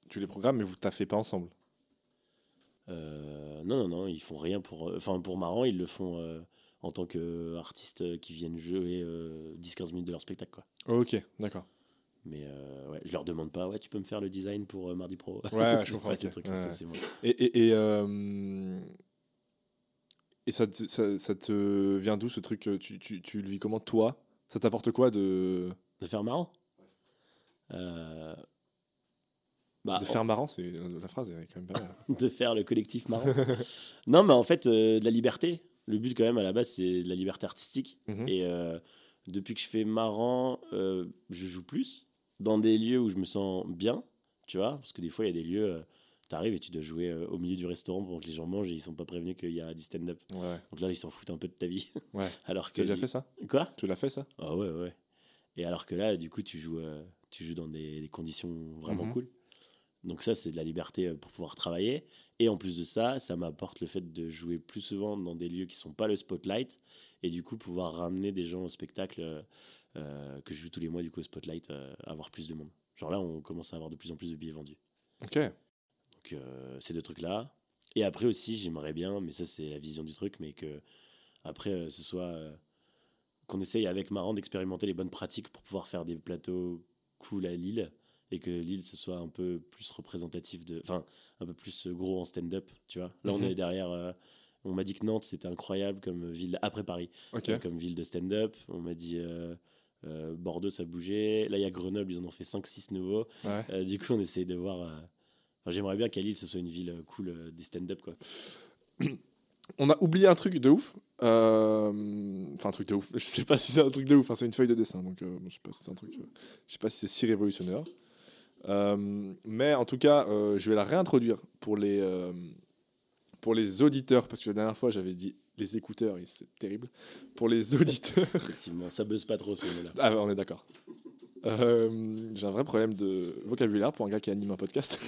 tu les programmes, mais vous ne taffez pas ensemble euh, Non, non, non. Ils font rien pour... Enfin, euh, pour Marrant, ils le font euh, en tant qu'artistes euh, qui viennent jouer euh, dix à quinze minutes de leur spectacle. Quoi. Oh, ok, d'accord. Mais euh, ouais, je ne leur demande pas, ouais, tu peux me faire le design pour euh, Mardi Pro. Ouais, je comprends. Okay. Ouais. Ça, c'est bon. Et... et, et euh... Et ça, ça, ça te vient d'où ce truc? Tu, tu, tu le vis comment toi? Ça t'apporte quoi de... De faire marrant euh... bah, De faire on... marrant, c'est... la phrase est quand même pas mal. De faire le collectif marrant. Non, mais en fait, euh, de la liberté. Le but quand même, à la base, c'est de la liberté artistique. Mm-hmm. Et euh, depuis que je fais marrant, euh, je joue plus dans des lieux où je me sens bien, tu vois. Parce que des fois, il y a des lieux... Euh, t'arrives et tu dois jouer au milieu du restaurant pendant que les gens mangent et ils sont pas prévenus qu'il y a du stand-up. Ouais. Donc là, ils s'en foutent un peu de ta vie. Ouais. Alors que tu as déjà il... fait ça? Quoi? Tu l'as fait ça? Ah ouais, ouais. Et alors que là, du coup, tu joues, euh, tu joues dans des, des conditions vraiment mm-hmm. cool. Donc ça, c'est de la liberté pour pouvoir travailler. Et en plus de ça, ça m'apporte le fait de jouer plus souvent dans des lieux qui sont pas le Spotlight et du coup, pouvoir ramener des gens au spectacle euh, que je joue tous les mois du coup au Spotlight, euh, avoir plus de monde. Genre là, on commence à avoir de plus en plus de billets vendus. Ok. Donc, euh, ces deux trucs-là. Et après aussi, j'aimerais bien, mais ça, c'est la vision du truc, mais que après, euh, ce soit euh, qu'on essaye avec Marrant d'expérimenter les bonnes pratiques pour pouvoir faire des plateaux cool à Lille et que Lille, ce soit un peu plus représentatif de... Enfin, un peu plus gros en stand-up, tu vois. Là, mm-hmm. on est derrière... Euh, on m'a dit que Nantes, c'était incroyable comme ville après Paris. Okay. Euh, comme ville de stand-up. On m'a dit... Euh, euh, Bordeaux, ça bougeait. Là, il y a Grenoble, ils en ont fait cinq six nouveaux. Ouais. Euh, du coup, on essaye de voir... Euh, Enfin, j'aimerais bien qu'à Lille, ce soit une ville cool euh, des stand-up, quoi. On a oublié un truc de ouf. Euh... Enfin, un truc de ouf. Je sais pas si c'est un truc de ouf. Enfin, c'est une feuille de dessin, donc euh, je sais pas si c'est un truc... Je sais pas si c'est si révolutionnaire. Euh... Mais en tout cas, euh, je vais la réintroduire pour les, euh... pour les auditeurs, parce que la dernière fois, j'avais dit les écouteurs, et c'est terrible. Pour les auditeurs... Effectivement, ça buzz pas trop, ce moment-là. Ah, on est d'accord. Euh, j'ai un vrai problème de vocabulaire pour un gars qui anime un podcast.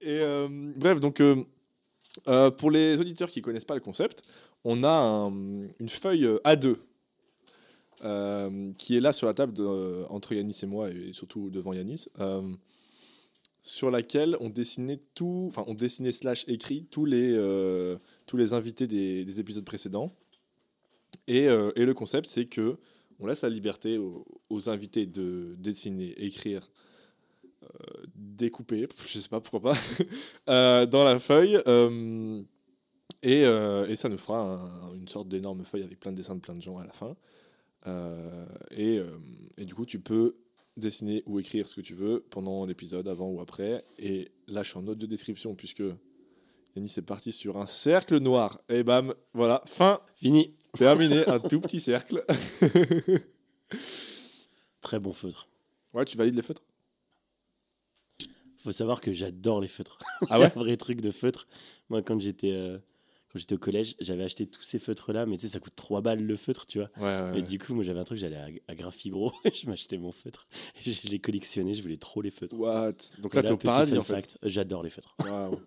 Et euh, bref, donc... Euh, Euh, pour les auditeurs qui ne connaissent pas le concept, on a un, une feuille A deux euh, qui est là sur la table de, euh, entre Yanis et moi, et surtout devant Yanis, euh, sur laquelle on dessinait tout, enfin on dessinait slash écrit tous les euh, tous les invités des, des épisodes précédents. Et, euh, et le concept, c'est que on laisse la liberté aux, aux invités de dessiner, écrire. Euh, découpé, je sais pas pourquoi pas, euh, dans la feuille, euh, et, euh, et ça nous fera un, une sorte d'énorme feuille avec plein de dessins de plein de gens à la fin, euh, et, euh, et du coup tu peux dessiner ou écrire ce que tu veux pendant l'épisode, avant ou après. Et là je suis en audio description puisque Yanis est parti sur un cercle noir, et bam, voilà, fin, fini, terminé, un tout petit cercle. Très bon feutre. Ouais, tu valides les feutres? Faut savoir que j'adore les feutres. Ah ouais. Un vrai truc de feutre. Moi, quand j'étais, euh, quand j'étais au collège, j'avais acheté tous ces feutres-là, mais tu sais, ça coûte trois balles le feutre, tu vois. Ouais, ouais, et ouais. Du coup, moi, j'avais un truc, j'allais à, à Graphigro, je m'achetais mon feutre, je, je les collectionnais, je voulais trop les feutres. What? Donc là, là t'es au paradis, en fait. Fact, j'adore les feutres. Wow.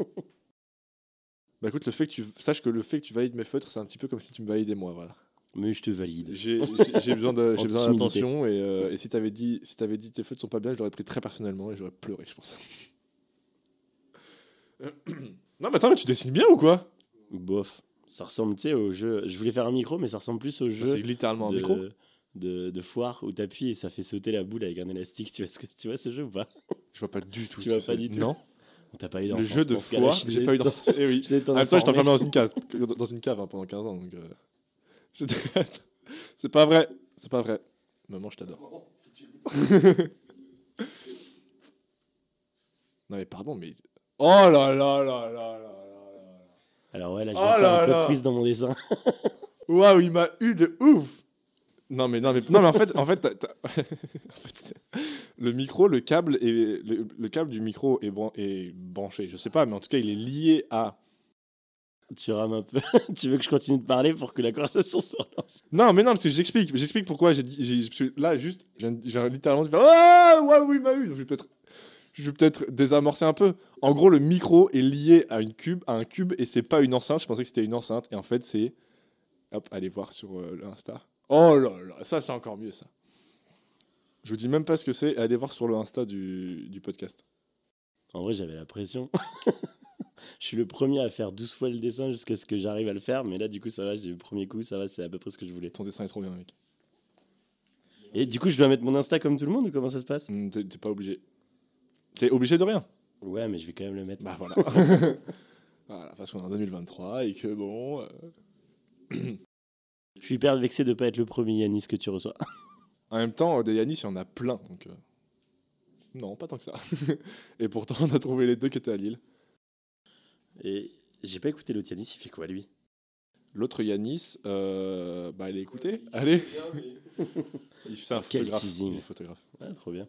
Bah écoute, le fait que tu saches que le fait que tu valides mes feutres, c'est un petit peu comme si tu me validais moi, voilà. Mais je te valide. J'ai, j'ai, j'ai besoin, de, j'ai besoin d'attention. Et, euh, et si t'avais dit, si t'avais dit tes feutres sont pas bien, je l'aurais pris très personnellement et j'aurais pleuré, je pense. Non, mais attends, mais tu dessines bien ou quoi? Bof. Ça ressemble, tu sais, au jeu. Je voulais faire un micro, mais ça ressemble plus au jeu. C'est littéralement de, un micro de, de foire où t'appuies et ça fait sauter la boule avec un élastique. Tu vois ce, que, tu vois ce jeu ou pas? Je vois pas du tout. Tu vois pas du tout? Non. On t'a pas eu d'enfance. Le jeu de foire, j'ai pas eu d'enfance. Eh oui. En même temps, je t'enfermais dans une case, dans une cave hein, pendant quinze ans. Donc. Euh... C'est pas vrai, c'est pas vrai. Maman, je t'adore. Non mais pardon, mais oh là là là là là là. Alors ouais, là je vais oh faire là un là. Peu de twist dans mon dessin. Waouh, il m'a eu de ouf. Non mais non mais non mais en fait en fait, t'as, t'as... en fait le micro, le câble et le, le câble du micro est, bran- est branché. Je sais pas, mais en tout cas il est lié à. Tu rames un peu. Tu veux que je continue de parler pour que la conversation se relance? Non, mais non, parce que j'explique. J'explique pourquoi j'ai dit. J'ai, là, juste, je viens, je viens littéralement de faire. Ah, ouais, oui, il m'a eu. Donc, je vais peut-être, je vais peut-être désamorcer un peu. En gros, le micro est lié à une cube, à un cube, et c'est pas une enceinte. Je pensais que c'était une enceinte, et en fait, c'est. Hop, allez voir sur euh, l'Insta. Oh là là, ça, c'est encore mieux, ça. Je vous dis même pas ce que c'est. Allez voir sur le Insta du, du podcast. En vrai, j'avais la pression. Je suis le premier à faire douze fois le dessin jusqu'à ce que j'arrive à le faire, mais là du coup ça va, j'ai eu le premier coup, ça va, c'est à peu près ce que je voulais. Ton dessin est trop bien, mec. Et du coup je dois mettre mon Insta comme tout le monde ou comment ça se passe? mmh, t'es, t'es pas obligé. T'es obligé de rien. Ouais, mais je vais quand même le mettre. Bah voilà. Voilà, parce qu'on est en deux mille vingt-trois et que bon... Euh... je suis hyper vexé de pas être le premier Yanis que tu reçois. En même temps, des Yanis, il y en a plein, donc... Euh... Non, pas tant que ça. Et pourtant on a trouvé les deux qui étaient à Lille. Et j'ai pas écouté l'autre Yanis, il fait quoi lui? L'autre Yanis, euh, bah elle est écoutée, allez. Il fait un photographe. Il est photographe. Ouais, trop bien.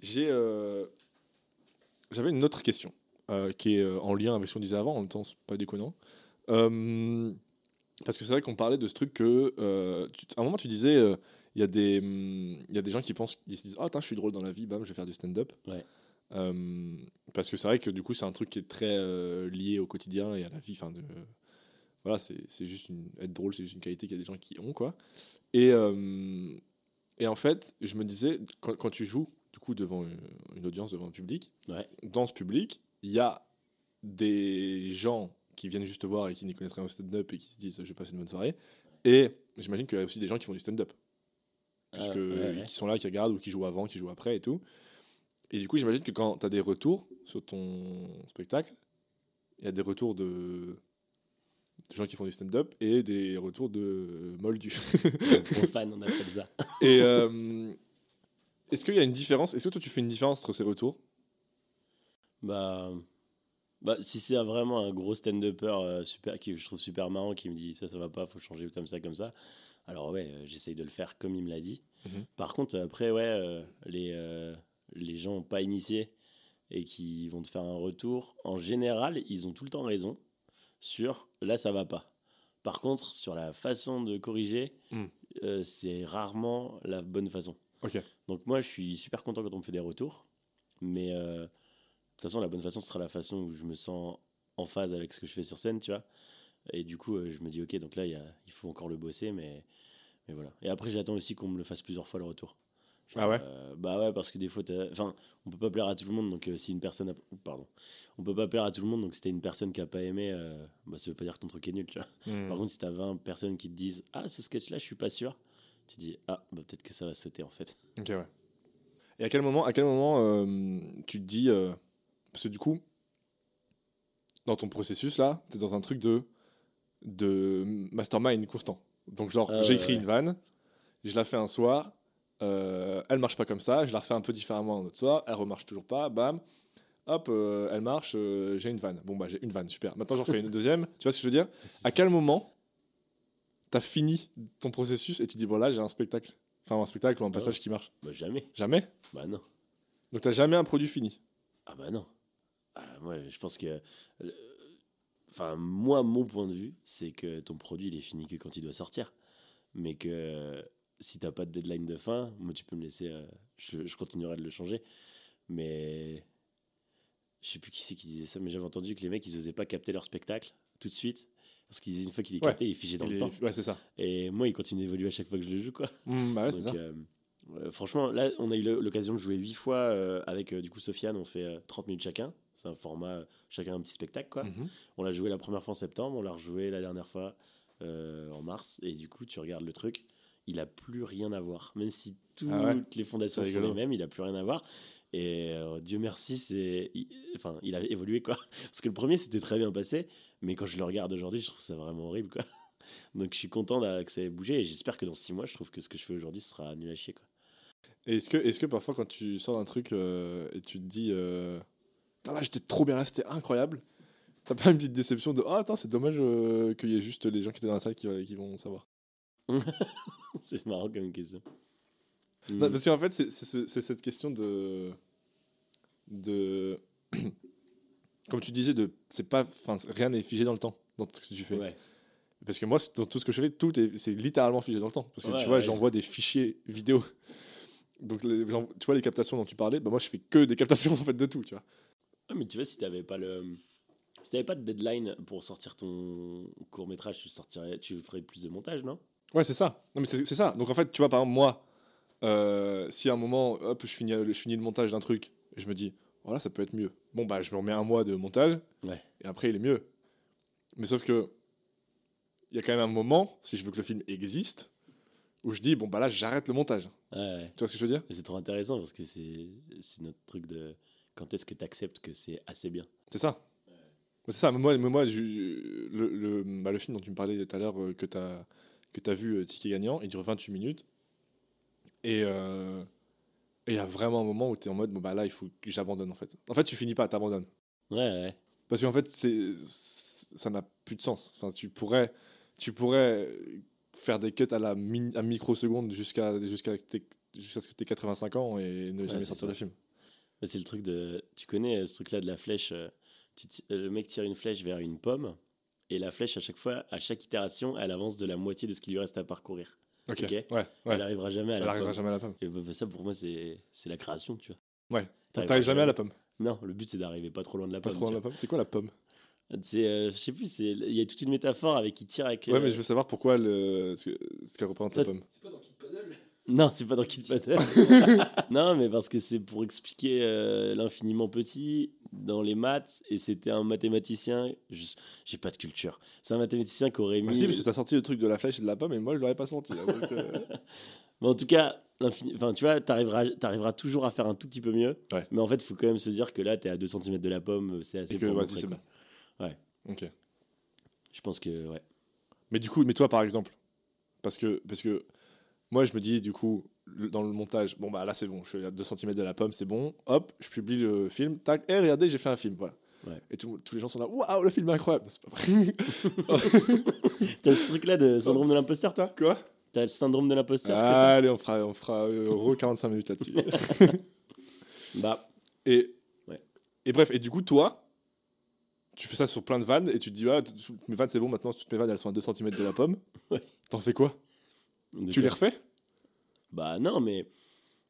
J'ai, euh, j'avais une autre question euh, qui est en lien avec ce qu'on disait avant, en même temps c'est pas déconnant. Euh, parce que c'est vrai qu'on parlait de ce truc que, euh, tu, à un moment tu disais, il euh, y a des, il y a des gens qui pensent, ils se disent, ah oh, je suis drôle dans la vie, bam, je vais faire du stand-up. Ouais. Euh, parce que c'est vrai que du coup c'est un truc qui est très euh, lié au quotidien et à la vie, enfin de euh, voilà, c'est c'est juste une, être drôle, c'est juste une qualité qu'il y a des gens qui ont quoi. Et euh, et en fait je me disais quand, quand tu joues du coup devant une, une audience, devant un public, ouais. Dans ce public il y a des gens qui viennent juste te voir et qui n'y connaissent rien au stand-up et qui se disent je vais passer une bonne soirée, et j'imagine qu'il y a aussi des gens qui font du stand-up puisque euh, ouais, ouais. Qui sont là, qui regardent ou qui jouent avant, qui jouent après et tout. Et du coup, j'imagine que quand tu as des retours sur ton spectacle, il y a des retours de... de gens qui font du stand-up et des retours de moldus. Gros fan, on appelle ça. Et euh, est-ce qu'il y a une différence? Est-ce que toi, tu fais une différence entre ces retours? Bah, bah, si c'est vraiment un gros stand-upper euh, super, qui je trouve super marrant, qui me dit ça, ça va pas, faut changer comme ça, comme ça. Alors ouais, euh, j'essaye de le faire comme il me l'a dit. Mm-hmm. Par contre, après, ouais, euh, les... Euh, les gens n'ont pas initié et qui vont te faire un retour, en général, ils ont tout le temps raison sur « là, ça va pas ». Par contre, sur la façon de corriger, mm. euh, c'est rarement la bonne façon. Okay. Donc moi, je suis super content quand on me fait des retours. Mais euh, de toute façon, la bonne façon, ce sera la façon où je me sens en phase avec ce que je fais sur scène, tu vois. Et du coup, euh, je me dis, ok, donc là, y a, il faut encore le bosser, mais, mais voilà. Et après, j'attends aussi qu'on me le fasse plusieurs fois le retour. Genre, ah ouais euh, bah ouais, parce que des fois, enfin, on peut pas plaire à tout le monde, donc euh, si une personne a... Pardon. On peut pas plaire à tout le monde, donc si t'as une personne qui a pas aimé, euh, bah ça veut pas dire que ton truc est nul, tu vois. Mmh. Par contre, si t'as vingt personnes qui te disent, ah, ce sketch-là, je suis pas sûr, tu dis, ah, bah peut-être que ça va sauter, en fait. Ok, ouais. Et à quel moment, à quel moment euh, tu te dis... Euh, parce que du coup, dans ton processus, là, t'es dans un truc de, de mastermind constant. Donc genre, euh, j'écris ouais. une vanne, je la fais un soir... Euh, elle marche pas comme ça, je la refais un peu différemment un autre soir, elle remarche toujours pas, bam, hop, euh, elle marche, euh, j'ai une vanne. Bon bah j'ai une vanne, super. Maintenant j'en refais une deuxième, tu vois ce que je veux dire ? À quel moment t'as fini ton processus et tu dis bon là j'ai un spectacle, enfin un spectacle ou un passage ah ouais. qui marche ? Bah jamais. Jamais ? Bah non. Donc t'as jamais un produit fini ? Ah bah non. Euh, moi je pense que, enfin euh, moi mon point de vue c'est que ton produit il est fini que quand il doit sortir, mais que si t'as pas de deadline de fin, moi tu peux me laisser, euh, je, je continuerai de le changer. Mais je sais plus qui c'est qui disait ça, mais j'avais entendu que les mecs ils osaient pas capter leur spectacle tout de suite parce qu'ils disaient une fois qu'il est capté, ouais. il est figé dans il le est... temps. Ouais, c'est ça. Et moi il continue d'évoluer à chaque fois que je le joue quoi. Mmh, bah ouais, donc, c'est ça. Euh, euh, franchement, là on a eu l'occasion de jouer huit fois euh, avec euh, du coup Sofiane, on fait euh, trente minutes chacun. C'est un format, chacun un petit spectacle quoi. Mmh. On l'a joué la première fois en septembre, on l'a rejoué la dernière fois euh, en mars, et du coup tu regardes le truc. Il n'a plus rien à voir. Même si toutes ah ouais. les fondations sont les mêmes, il n'a plus rien à voir. Et euh, Dieu merci, c'est... Il... Enfin, il a évolué, quoi. Parce que le premier, c'était très bien passé. Mais quand je le regarde aujourd'hui, je trouve ça vraiment horrible, quoi. Donc, je suis content là, que ça ait bougé. Et j'espère que dans six mois, je trouve que ce que je fais aujourd'hui, ce sera nul à chier, quoi. Et est-ce que, est-ce que parfois, quand tu sors d'un truc euh, et tu te dis... Euh, là, j'étais trop bien là, c'était incroyable. T'as pas une petite déception de... Ah, oh, attends, c'est dommage euh, qu'il y ait juste les gens qui étaient dans la salle qui, qui vont savoir. C'est marrant comme question. Non, parce qu'en fait, c'est, c'est, c'est cette question de, de, comme tu disais, de, c'est pas, enfin, rien n'est figé dans le temps dans tout ce que tu fais. Ouais. Parce que moi, dans tout ce que je fais, tout est, c'est littéralement figé dans le temps. Parce que ouais, tu vois, ouais, j'envoie ouais. des fichiers vidéo. Donc, les, tu vois les captations dont tu parlais. Bah moi, je fais que des captations en fait de tout, tu vois. Ah, mais tu vois, si t'avais pas le, si t'avais pas de deadline pour sortir ton court métrage, tu sortirais, tu ferais plus de montage, non ? Ouais, c'est ça. Non, mais c'est, c'est ça. Donc en fait, tu vois, par exemple, moi, euh, si à un moment, hop, je finis, je finis le montage d'un truc, et je me dis, voilà, oh ça peut être mieux. Bon, bah, je me remets un mois de montage, ouais. et après, il est mieux. Mais sauf que, il y a quand même un moment, si je veux que le film existe, où je dis, bon, bah là, j'arrête le montage. Ouais, ouais. Tu vois ce que je veux dire ? C'est trop intéressant, parce que c'est, c'est notre truc de quand est-ce que t'acceptes que c'est assez bien. C'est ça. Ouais. C'est ça. Moi, moi je, le, le, bah, le film dont tu me parlais tout à l'heure, que t'as. que tu as vu euh, Ticket Gagnant, il dure vingt-huit minutes. Et il euh, y a vraiment un moment où tu es en mode, bon bah là, il faut que j'abandonne en fait. En fait, tu finis pas, tu abandonnes. Ouais, ouais. Parce qu'en fait, c'est, c'est, ça n'a plus de sens. Enfin, tu, pourrais, tu pourrais faire des cuts à la mi- à microseconde jusqu'à, jusqu'à, jusqu'à ce que tu aies quatre-vingt-cinq ans et ne ouais, jamais sortir le film. Ouais, c'est le truc de... Tu connais ce truc-là de la flèche. Tu t- le mec tire une flèche vers une pomme. Et la flèche, à chaque fois, à chaque itération, elle avance de la moitié de ce qui lui reste à parcourir. Ok, okay ouais, ouais. Elle n'arrivera jamais à elle la pomme. Jamais à la pomme. Et bah, ça, pour moi, c'est, c'est la création, tu vois. Ouais, t'arrives, t'arrives jamais à la pomme. Non, le but, c'est d'arriver pas trop loin de la pas pomme. Pas trop loin de la pomme. C'est quoi la pomme ? C'est, euh, je sais plus, il y a toute une métaphore avec il tire avec... Euh... Ouais, mais je veux savoir pourquoi le... ce, que, ce qu'elle représente ça, la pomme. C'est pas dans Kid Paddle ? Non, c'est pas dans Kid Paddle. Non, mais parce que c'est pour expliquer euh, l'infiniment petit... dans les maths, et c'était un mathématicien, je, j'ai pas de culture, c'est un mathématicien qui aurait mis... Ah si, parce que t'as sorti le truc de la flèche et de la pomme, et moi je l'aurais pas senti. Là, donc, euh... mais en tout cas, enfin, tu vois, t'arriveras, t'arriveras toujours à faire un tout petit peu mieux, ouais. mais en fait, faut quand même se dire que là, t'es à deux centimètres de la pomme, c'est assez et que, pour ouais, montrer, c'est bon. Ouais. Ok. Je pense que, ouais. Mais du coup, mais toi, par exemple, parce que, parce que moi, je me dis, du coup... dans le montage, bon bah là c'est bon, je suis à deux centimètres de la pomme, c'est bon, hop, je publie le film, tac, et hey, regardez, j'ai fait un film, voilà. Ouais. Et tout, tous les gens sont là, waouh, le film est incroyable, c'est pas vrai. T'as ce truc là de syndrome de l'imposteur, toi ? Quoi ? T'as le syndrome de l'imposteur ? Ah, allez, on fera, on fera euro quarante-cinq minutes là-dessus. Bah. Et, ouais. et bref, et du coup, toi, tu fais ça sur plein de vannes et tu te dis ah, toutes mes vannes c'est bon, maintenant toutes mes vannes elles sont à deux centimètres de la pomme. Ouais. T'en fais quoi? Des tu les refais? Bah non, mais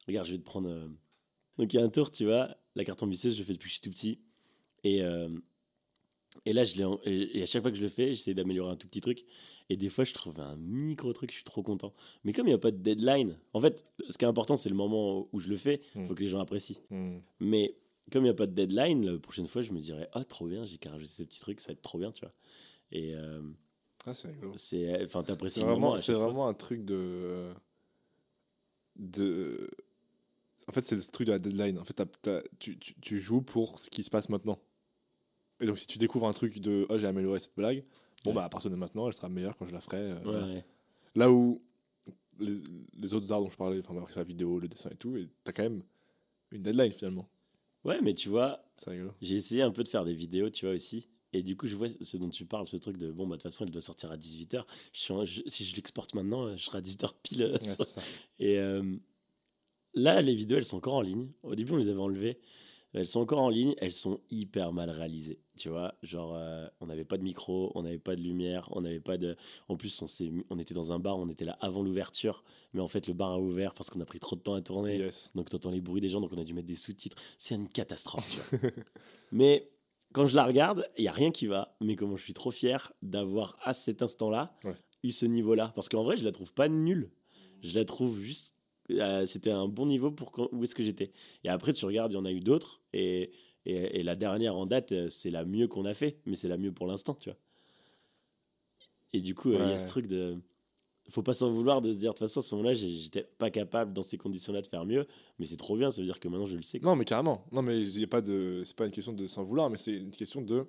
regarde, je vais te prendre. Euh... Donc il y a un tour, tu vois, la carte ambitieuse, je le fais depuis que je suis tout petit. Et, euh... et là, je l'ai en... et à chaque fois que je le fais, j'essaie d'améliorer un tout petit truc. Et des fois, je trouve un micro truc, je suis trop content. Mais comme il n'y a pas de deadline, en fait, ce qui est important, c'est le moment où je le fais. Il faut mmh. que les gens apprécient. Mmh. Mais comme il n'y a pas de deadline, la prochaine fois, je me dirais ah, oh, trop bien, j'ai qu'à rajouter ce petit truc, ça va être trop bien, tu vois. Et. Euh... Ah, c'est rigolo. C'est, enfin, t'apprécies c'est vraiment, c'est vraiment un truc de, de. En fait, c'est le truc de la deadline. En fait, t'as, t'as, tu, tu, tu joues pour ce qui se passe maintenant. Et donc, si tu découvres un truc de oh, j'ai amélioré cette blague, bon, ouais. bah, à partir de maintenant, elle sera meilleure quand je la ferai. Euh, ouais, ouais. Là où les, les autres arts dont je parlais, enfin, la vidéo, le dessin et tout, et t'as quand même une deadline finalement. Ouais, mais tu vois, c'est rigolo. J'ai essayé un peu de faire des vidéos, tu vois aussi. Et du coup, je vois ce dont tu parles, ce truc de bon, bah, de toute façon, il doit sortir à dix-huit heures. Je, je, si je l'exporte maintenant, je serai à dix heures pile. Ouais, c'est ça. Et euh, là, les vidéos, elles sont encore en ligne. Au début, on les avait enlevées. Elles sont encore en ligne. Elles sont hyper mal réalisées. Tu vois, genre, euh, on n'avait pas de micro, on n'avait pas de lumière, on n'avait pas de. En plus, on, s'est, on était dans un bar, on était là avant l'ouverture. Mais en fait, le bar a ouvert parce qu'on a pris trop de temps à tourner. Yes. Donc, tu entends les bruits des gens, donc on a dû mettre des sous-titres. C'est une catastrophe, tu vois. Mais. Quand je la regarde, il n'y a rien qui va, mais comment je suis trop fier d'avoir, à cet instant-là, ouais. eu ce niveau-là. Parce qu'en vrai, je ne la trouve pas nulle. Je la trouve juste... Euh, c'était un bon niveau pour quand, où est-ce que j'étais. Et après, tu regardes, il y en a eu d'autres. Et, et, et la dernière en date, c'est la mieux qu'on a fait, mais c'est la mieux pour l'instant, tu vois. Et du coup, il ouais. euh, y a ce truc de... Il ne faut pas s'en vouloir de se dire, de toute façon, à ce moment-là, je n'étais pas capable, dans ces conditions-là, de faire mieux. Mais c'est trop bien, ça veut dire que maintenant, je le sais. Quoi. Non, mais carrément. Non, mais y a pas de... c'est pas une question de s'en vouloir, mais c'est une question de...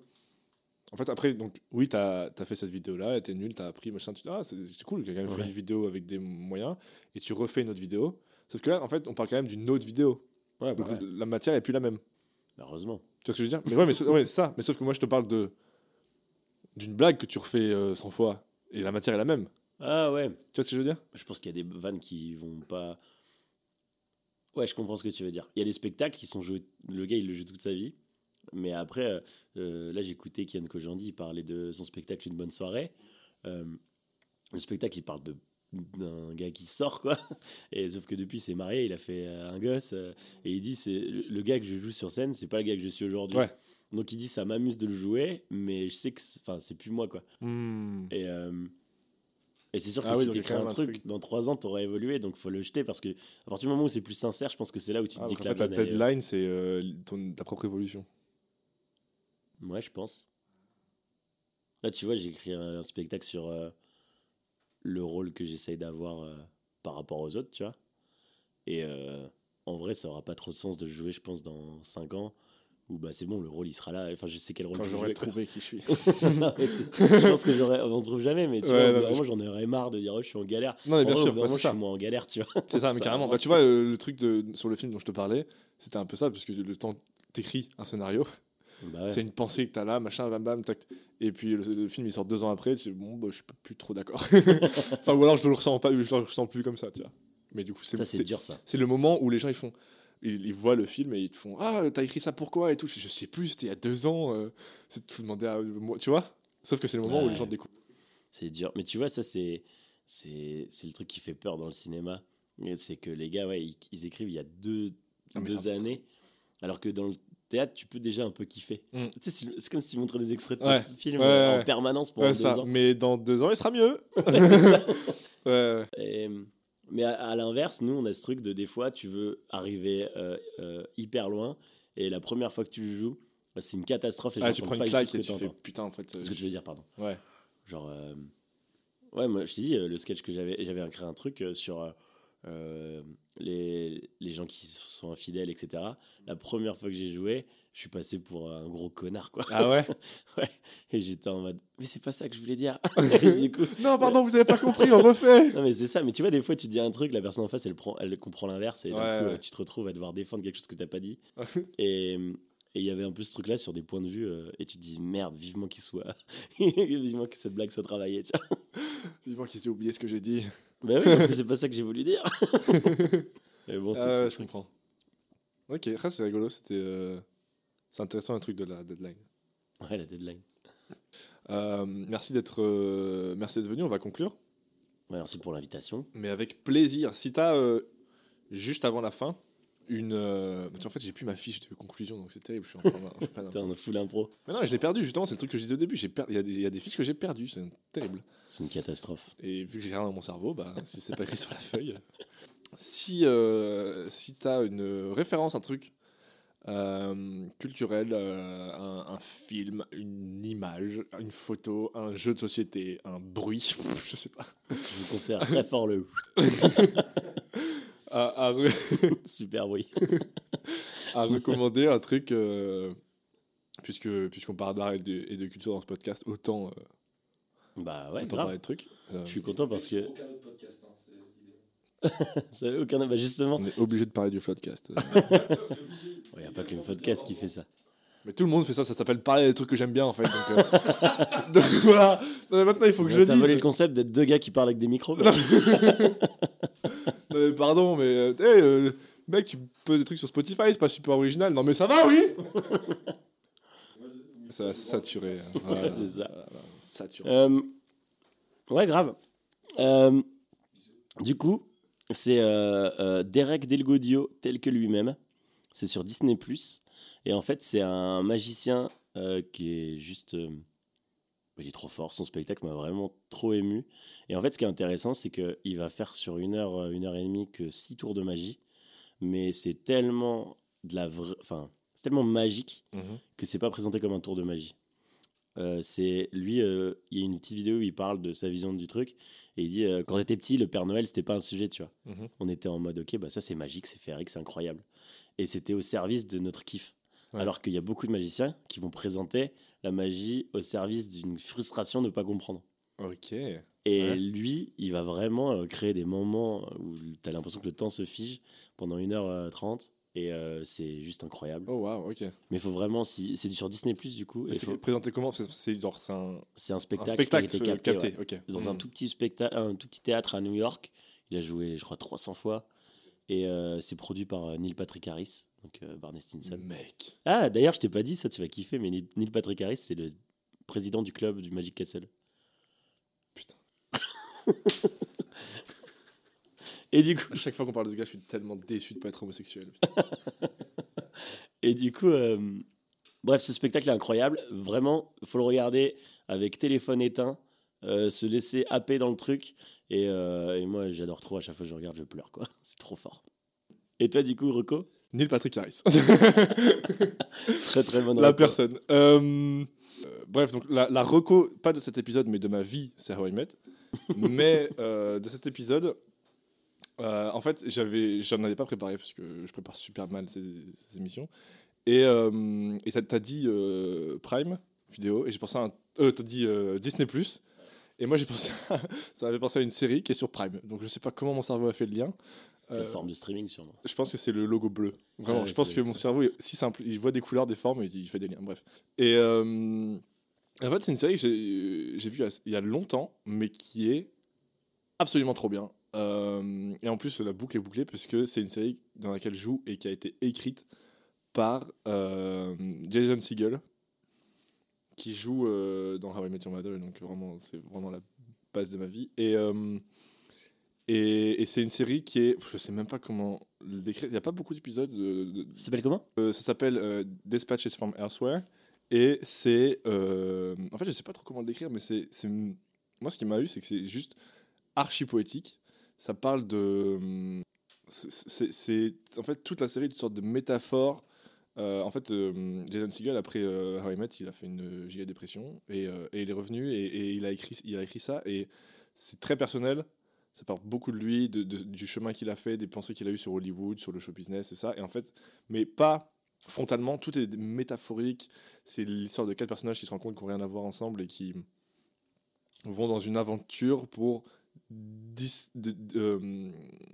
En fait, après, donc, oui, tu as fait cette vidéo-là, tu es nul, tu as appris, machin, tu dis, ah, c'est, c'est cool, tu as quand même ouais. fait une vidéo avec des moyens, et tu refais une autre vidéo. Sauf que là, en fait, on parle quand même d'une autre vidéo. Ouais, bah donc, ouais. la matière n'est plus la même. Bah, heureusement. Tu vois ce que je veux dire? Mais ouais, mais c'est ouais, ça. Mais sauf que moi, je te parle de... d'une blague que tu refais euh, cent fois, et la matière est la même. Ah ouais. Tu vois ce que je veux dire? Je pense qu'il y a des vannes qui vont pas... Ouais, je comprends ce que tu veux dire. Il y a des spectacles qui sont joués... Le gars, il le joue toute sa vie. Mais après, euh, là, j'écoutais Kian Kojandi parler de son spectacle Une bonne soirée. Euh, le spectacle, il parle de... d'un gars qui sort, quoi. Et, sauf que depuis, il s'est marié, il a fait un gosse. Euh, et il dit, c'est le gars que je joue sur scène, c'est pas le gars que je suis aujourd'hui. Ouais. Donc il dit, ça m'amuse de le jouer, mais je sais que c'est, enfin, c'est plus moi, quoi. Mmh. Et... Euh... Et c'est sûr que ah si oui, t'écris un truc, truc, dans trois ans, t'auras évolué, donc faut le jeter, parce que à partir du moment où c'est plus sincère, je pense que c'est là où tu te ah, dis que la fait, vanne... En fait, ta deadline, est... c'est euh, ton, ta propre évolution. Ouais, je pense. Là, tu vois, j'ai écrit un, un spectacle sur euh, le rôle que j'essaye d'avoir euh, par rapport aux autres, tu vois. Et euh, en vrai, ça aura pas trop de sens de jouer, je pense, dans cinq ans. Ou bah c'est bon, le rôle il sera là, enfin je sais quel rôle quand j'aurais trouvé qui je suis. Non, je pense que j'aurais on trouve jamais, mais tu ouais, vois non, vraiment je... j'en aurais marre de dire oh, je suis en galère. Non mais bien vrai, sûr bah, c'est je ça. Suis moins en galère, tu vois, c'est ça, mais ça carrément bah, tu vois euh, le truc de sur le film dont je te parlais, c'était un peu ça, parce que le temps t'écris un scénario, bah ouais. c'est une pensée que t'as là, machin, bam bam tac, et puis le, le film il sort deux ans après, tu dis bon bah je suis plus trop d'accord. Enfin ou alors je le ressens pas, je le ressens plus comme ça, tu vois. Mais du coup c'est ça, c'est, c'est dur, ça c'est le moment où les gens ils font Ils, ils voient le film et ils te font ah t'as écrit ça pourquoi et tout, je sais plus, c'était il y a deux ans euh, c'est de vous demander à moi, tu vois, sauf que c'est le moment ouais, où les gens te découvrent. C'est dur, mais tu vois ça c'est c'est c'est le truc qui fait peur dans le cinéma, c'est que les gars ouais ils, ils écrivent il y a deux ah, deux années, alors que dans le théâtre tu peux déjà un peu kiffer. Mm. Tu sais c'est, c'est comme si tu montrais des extraits de ouais, ce film ouais, en ouais. permanence pendant ouais, deux ça. ans. Mais dans deux ans il sera mieux. Ouais, c'est ça. Ouais. Et, mais à, à l'inverse, nous, on a ce truc de des fois, tu veux arriver euh, euh, hyper loin et la première fois que tu joues, bah, c'est une catastrophe. Et ah, tu prends une claque et tu fais putain, en fait. Euh, ce que je veux dire, pardon. Ouais. Genre, euh... ouais, moi, je t'ai dit, le sketch que j'avais, j'avais créé un truc sur euh, les, les gens qui sont infidèles, et cetera. La première fois que j'ai joué, je suis passé pour un gros connard, quoi. Ah ouais? Ouais. Et j'étais en mode, mais c'est pas ça que je voulais dire. Du coup, non, pardon, vous avez pas compris, on refait. Non, mais c'est ça. Mais tu vois, des fois, tu dis un truc, la personne en face, elle, prend, elle comprend l'inverse. Et ouais, d'un coup, ouais. tu te retrouves à devoir défendre quelque chose que t'as pas dit. Et il y avait un peu ce truc-là sur des points de vue. Euh, et tu te dis, merde, vivement qu'il soit. Vivement que cette blague soit travaillée, tu vois. Vivement qu'il s'est oublié ce que j'ai dit. Ben oui, parce que c'est pas ça que j'ai voulu dire. Mais bon, c'est euh, je truc. comprends. Ok, c'est rigolo, c'était. Euh... C'est intéressant, un truc de la deadline. Ouais, la deadline. Euh, merci d'être euh, merci d'être venu, on va conclure. Ouais, merci pour l'invitation. Mais avec plaisir. Si t'as, euh, juste avant la fin, une... Euh... En fait, j'ai plus ma fiche de conclusion, donc c'est terrible. Je suis en train de... T'es un full impro. Mais non, mais je l'ai perdu, justement, c'est le truc que je disais au début. J'ai per... il, y a des, il y a des fiches que j'ai perdues, c'est terrible. C'est une catastrophe. Et vu que j'ai rien dans mon cerveau, bah, si c'est pas écrit sur la feuille... Si, euh, si t'as une référence, un truc euh, culturel, euh, un, un film, une image, une photo, un jeu de société, un bruit, je sais pas. Je vous conseille très fort le... à, à... Super bruit. À recommander un truc, euh, puisque, puisqu'on parle d'art et de, et de culture dans ce podcast, autant, euh, bah ouais, autant parler de trucs. Euh, je suis content parce que... Aucun autre podcast, hein. Ça avait aucun... bah justement. On est obligé de parler du podcast. Il n'y a pas que le podcast qui fait ça. Mais tout le monde fait ça, ça s'appelle parler des trucs que j'aime bien en fait. Donc, euh... donc voilà, non, mais maintenant il faut que mais je le dise. T'as volé le concept d'être deux gars qui parlent avec des micros. Non, mais pardon, mais euh, hey, euh, mec, tu poses des trucs sur Spotify, c'est pas super original. Non mais ça va, oui. Ça va saturer. Voilà. Ouais, c'est ça. Voilà, saturé. Euh... Ouais, grave. Euh... Du coup, c'est euh, euh, Derek DelGaudio, tel que lui-même. C'est sur Disney plus. Et en fait, c'est un magicien euh, qui est juste... Euh, il est trop fort. Son spectacle m'a vraiment trop ému. Et en fait, ce qui est intéressant, c'est qu'il va faire sur une heure, une heure et demie que six tours de magie. Mais c'est tellement, de la vra... enfin, c'est tellement magique mmh. que c'est pas présenté comme un tour de magie. Euh, c'est lui, il euh, y a une petite vidéo où il parle de sa vision du truc et il dit euh, quand j'étais petit le Père Noël c'était pas un sujet, tu vois. Mm-hmm. On était en mode ok bah ça c'est magique, c'est féerique, c'est incroyable et c'était au service de notre kiff. Ouais. Alors qu'il y a beaucoup de magiciens qui vont présenter la magie au service d'une frustration de ne pas comprendre. Ok. Et ouais. Lui il va vraiment euh, créer des moments où t'as l'impression que le temps se fige pendant une heure trente. Et euh, c'est juste incroyable. Oh waouh, ok. Mais il faut vraiment, si, c'est sur Disney plus, du coup. Et c'est faut... présenté comment c'est, c'est, genre, c'est, un... c'est un spectacle, un spectacle qui a été capté. capté ouais. Okay. Dans mmh. un, tout petit spectacle, un tout petit théâtre à New York. Il a joué, je crois, trois cents fois. Et euh, c'est produit par euh, Neil Patrick Harris, donc euh, Barney Stinson. Mec. Ah, d'ailleurs, je t'ai pas dit, ça tu vas kiffer, mais Neil Patrick Harris, c'est le président du club du Magic Castle. Putain. Et du coup, à chaque fois qu'on parle de ce gars, je suis tellement déçu de ne pas être homosexuel. Et du coup, euh... bref, ce spectacle est incroyable. Vraiment, il faut le regarder avec téléphone éteint, euh, se laisser happer dans le truc. Et, euh... et moi, j'adore trop. À chaque fois que je regarde, je pleure, quoi. C'est trop fort. Et toi, du coup, Rocco ? Neil Patrick Harris. Très, très bonne la personne. Euh... Euh, bref, donc la, la Rocco, pas de cet épisode, mais de ma vie, c'est How I Met. Mais euh, de cet épisode... Euh, en fait, j'avais, j'en avais pas préparé parce que je prépare super mal ces, ces émissions. Et, euh, et t'as, t'as dit euh, Prime Vidéo, et j'ai pensé à un, euh, t'as dit euh, Disney plus. Et moi, j'ai pensé à, ça m'avait pensé à une série qui est sur Prime. Donc, je sais pas comment mon cerveau a fait le lien. Euh, Plateforme de streaming, sûrement. Je pense que c'est le logo bleu. Vraiment, ouais, je pense que mon cerveau est si simple. Il voit des couleurs, des formes, et il fait des liens. Bref. Et euh, en fait, c'est une série que j'ai, j'ai vue il y a longtemps, mais qui est absolument trop bien. Euh, et en plus la boucle est bouclée parce que c'est une série dans laquelle joue et qui a été écrite par euh, Jason Segel qui joue euh, dans How I Met Your Mother, donc vraiment c'est vraiment la base de ma vie et, euh, et, et c'est une série qui est je sais même pas comment le décrire, il n'y a pas beaucoup d'épisodes de, de, ça s'appelle comment euh, ça s'appelle euh, Dispatches from Elsewhere et c'est euh, en fait je sais pas trop comment le décrire mais c'est, c'est moi ce qui m'a eu c'est que c'est juste archi poétique. Ça parle de... C'est, c'est, c'est... En fait, toute la série est une sorte de métaphore. Euh, en fait, euh, Jason Segel, après euh, How I Met, il a fait une giga dépression. Et, euh, et il est revenu et, et il, a écrit, il a écrit ça. Et c'est très personnel. Ça parle beaucoup de lui, de, de, du chemin qu'il a fait, des pensées qu'il a eues sur Hollywood, sur le show business, et ça. Et en fait, mais pas frontalement. Tout est métaphorique. C'est l'histoire de quatre personnages qui se rendent compte qu'ils n'ont rien à voir ensemble et qui vont dans une aventure pour... Dis, de, de, euh,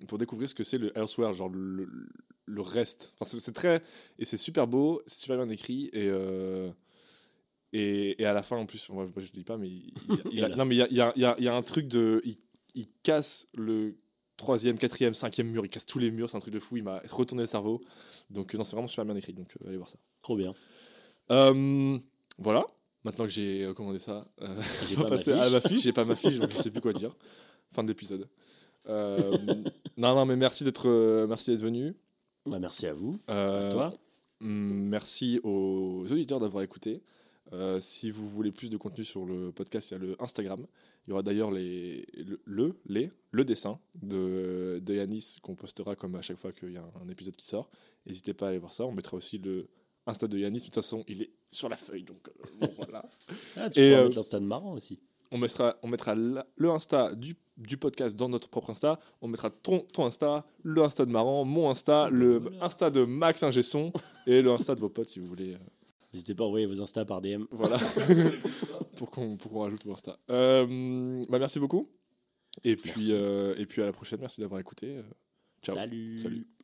pour découvrir ce que c'est le elsewhere, genre le, le, le reste. Enfin, c'est, c'est très et c'est super beau, c'est super bien écrit et euh, et, et à la fin en plus, moi je le dis pas, mais il, il a, non mais il y a il y a, y a, y a un truc de il, il casse le troisième, quatrième, cinquième mur, il casse tous les murs, c'est un truc de fou. Il m'a retourné le cerveau. Donc non, c'est vraiment super bien écrit. Donc euh, allez voir ça. Trop bien. Euh, voilà. Maintenant que j'ai commandé ça, euh, j'ai pas, pas passer à ma fiche. J'ai pas ma fiche, donc je sais plus quoi dire. Fin de l'épisode. Euh, non, non, mais merci d'être, euh, merci d'être venu. Bah, merci à vous. Euh, à toi. Merci aux auditeurs d'avoir écouté. Euh, si vous voulez plus de contenu sur le podcast, il y a le Instagram. Il y aura d'ailleurs les, le, le, les, le dessin de, de Yanis qu'on postera comme à chaque fois qu'il y a un, un épisode qui sort. N'hésitez pas à aller voir ça. On mettra aussi le Insta de Yanis. De toute façon, il est sur la feuille. Donc, euh, bon, voilà. Ah, tu et pourras euh, mettre l'Insta de Marrant aussi. On mettra, on mettra la, le Insta du, du podcast dans notre propre Insta. On mettra ton, ton Insta, le Insta de Marrant, mon Insta, le Insta de Max Ingesson et le Insta de vos potes si vous voulez... N'hésitez pas à envoyer vos Insta par D M. Voilà. pour, qu'on, pour qu'on rajoute vos Insta. Euh, bah merci beaucoup. Et puis, euh, et puis à la prochaine. Merci d'avoir écouté. Ciao. Salut. Salut.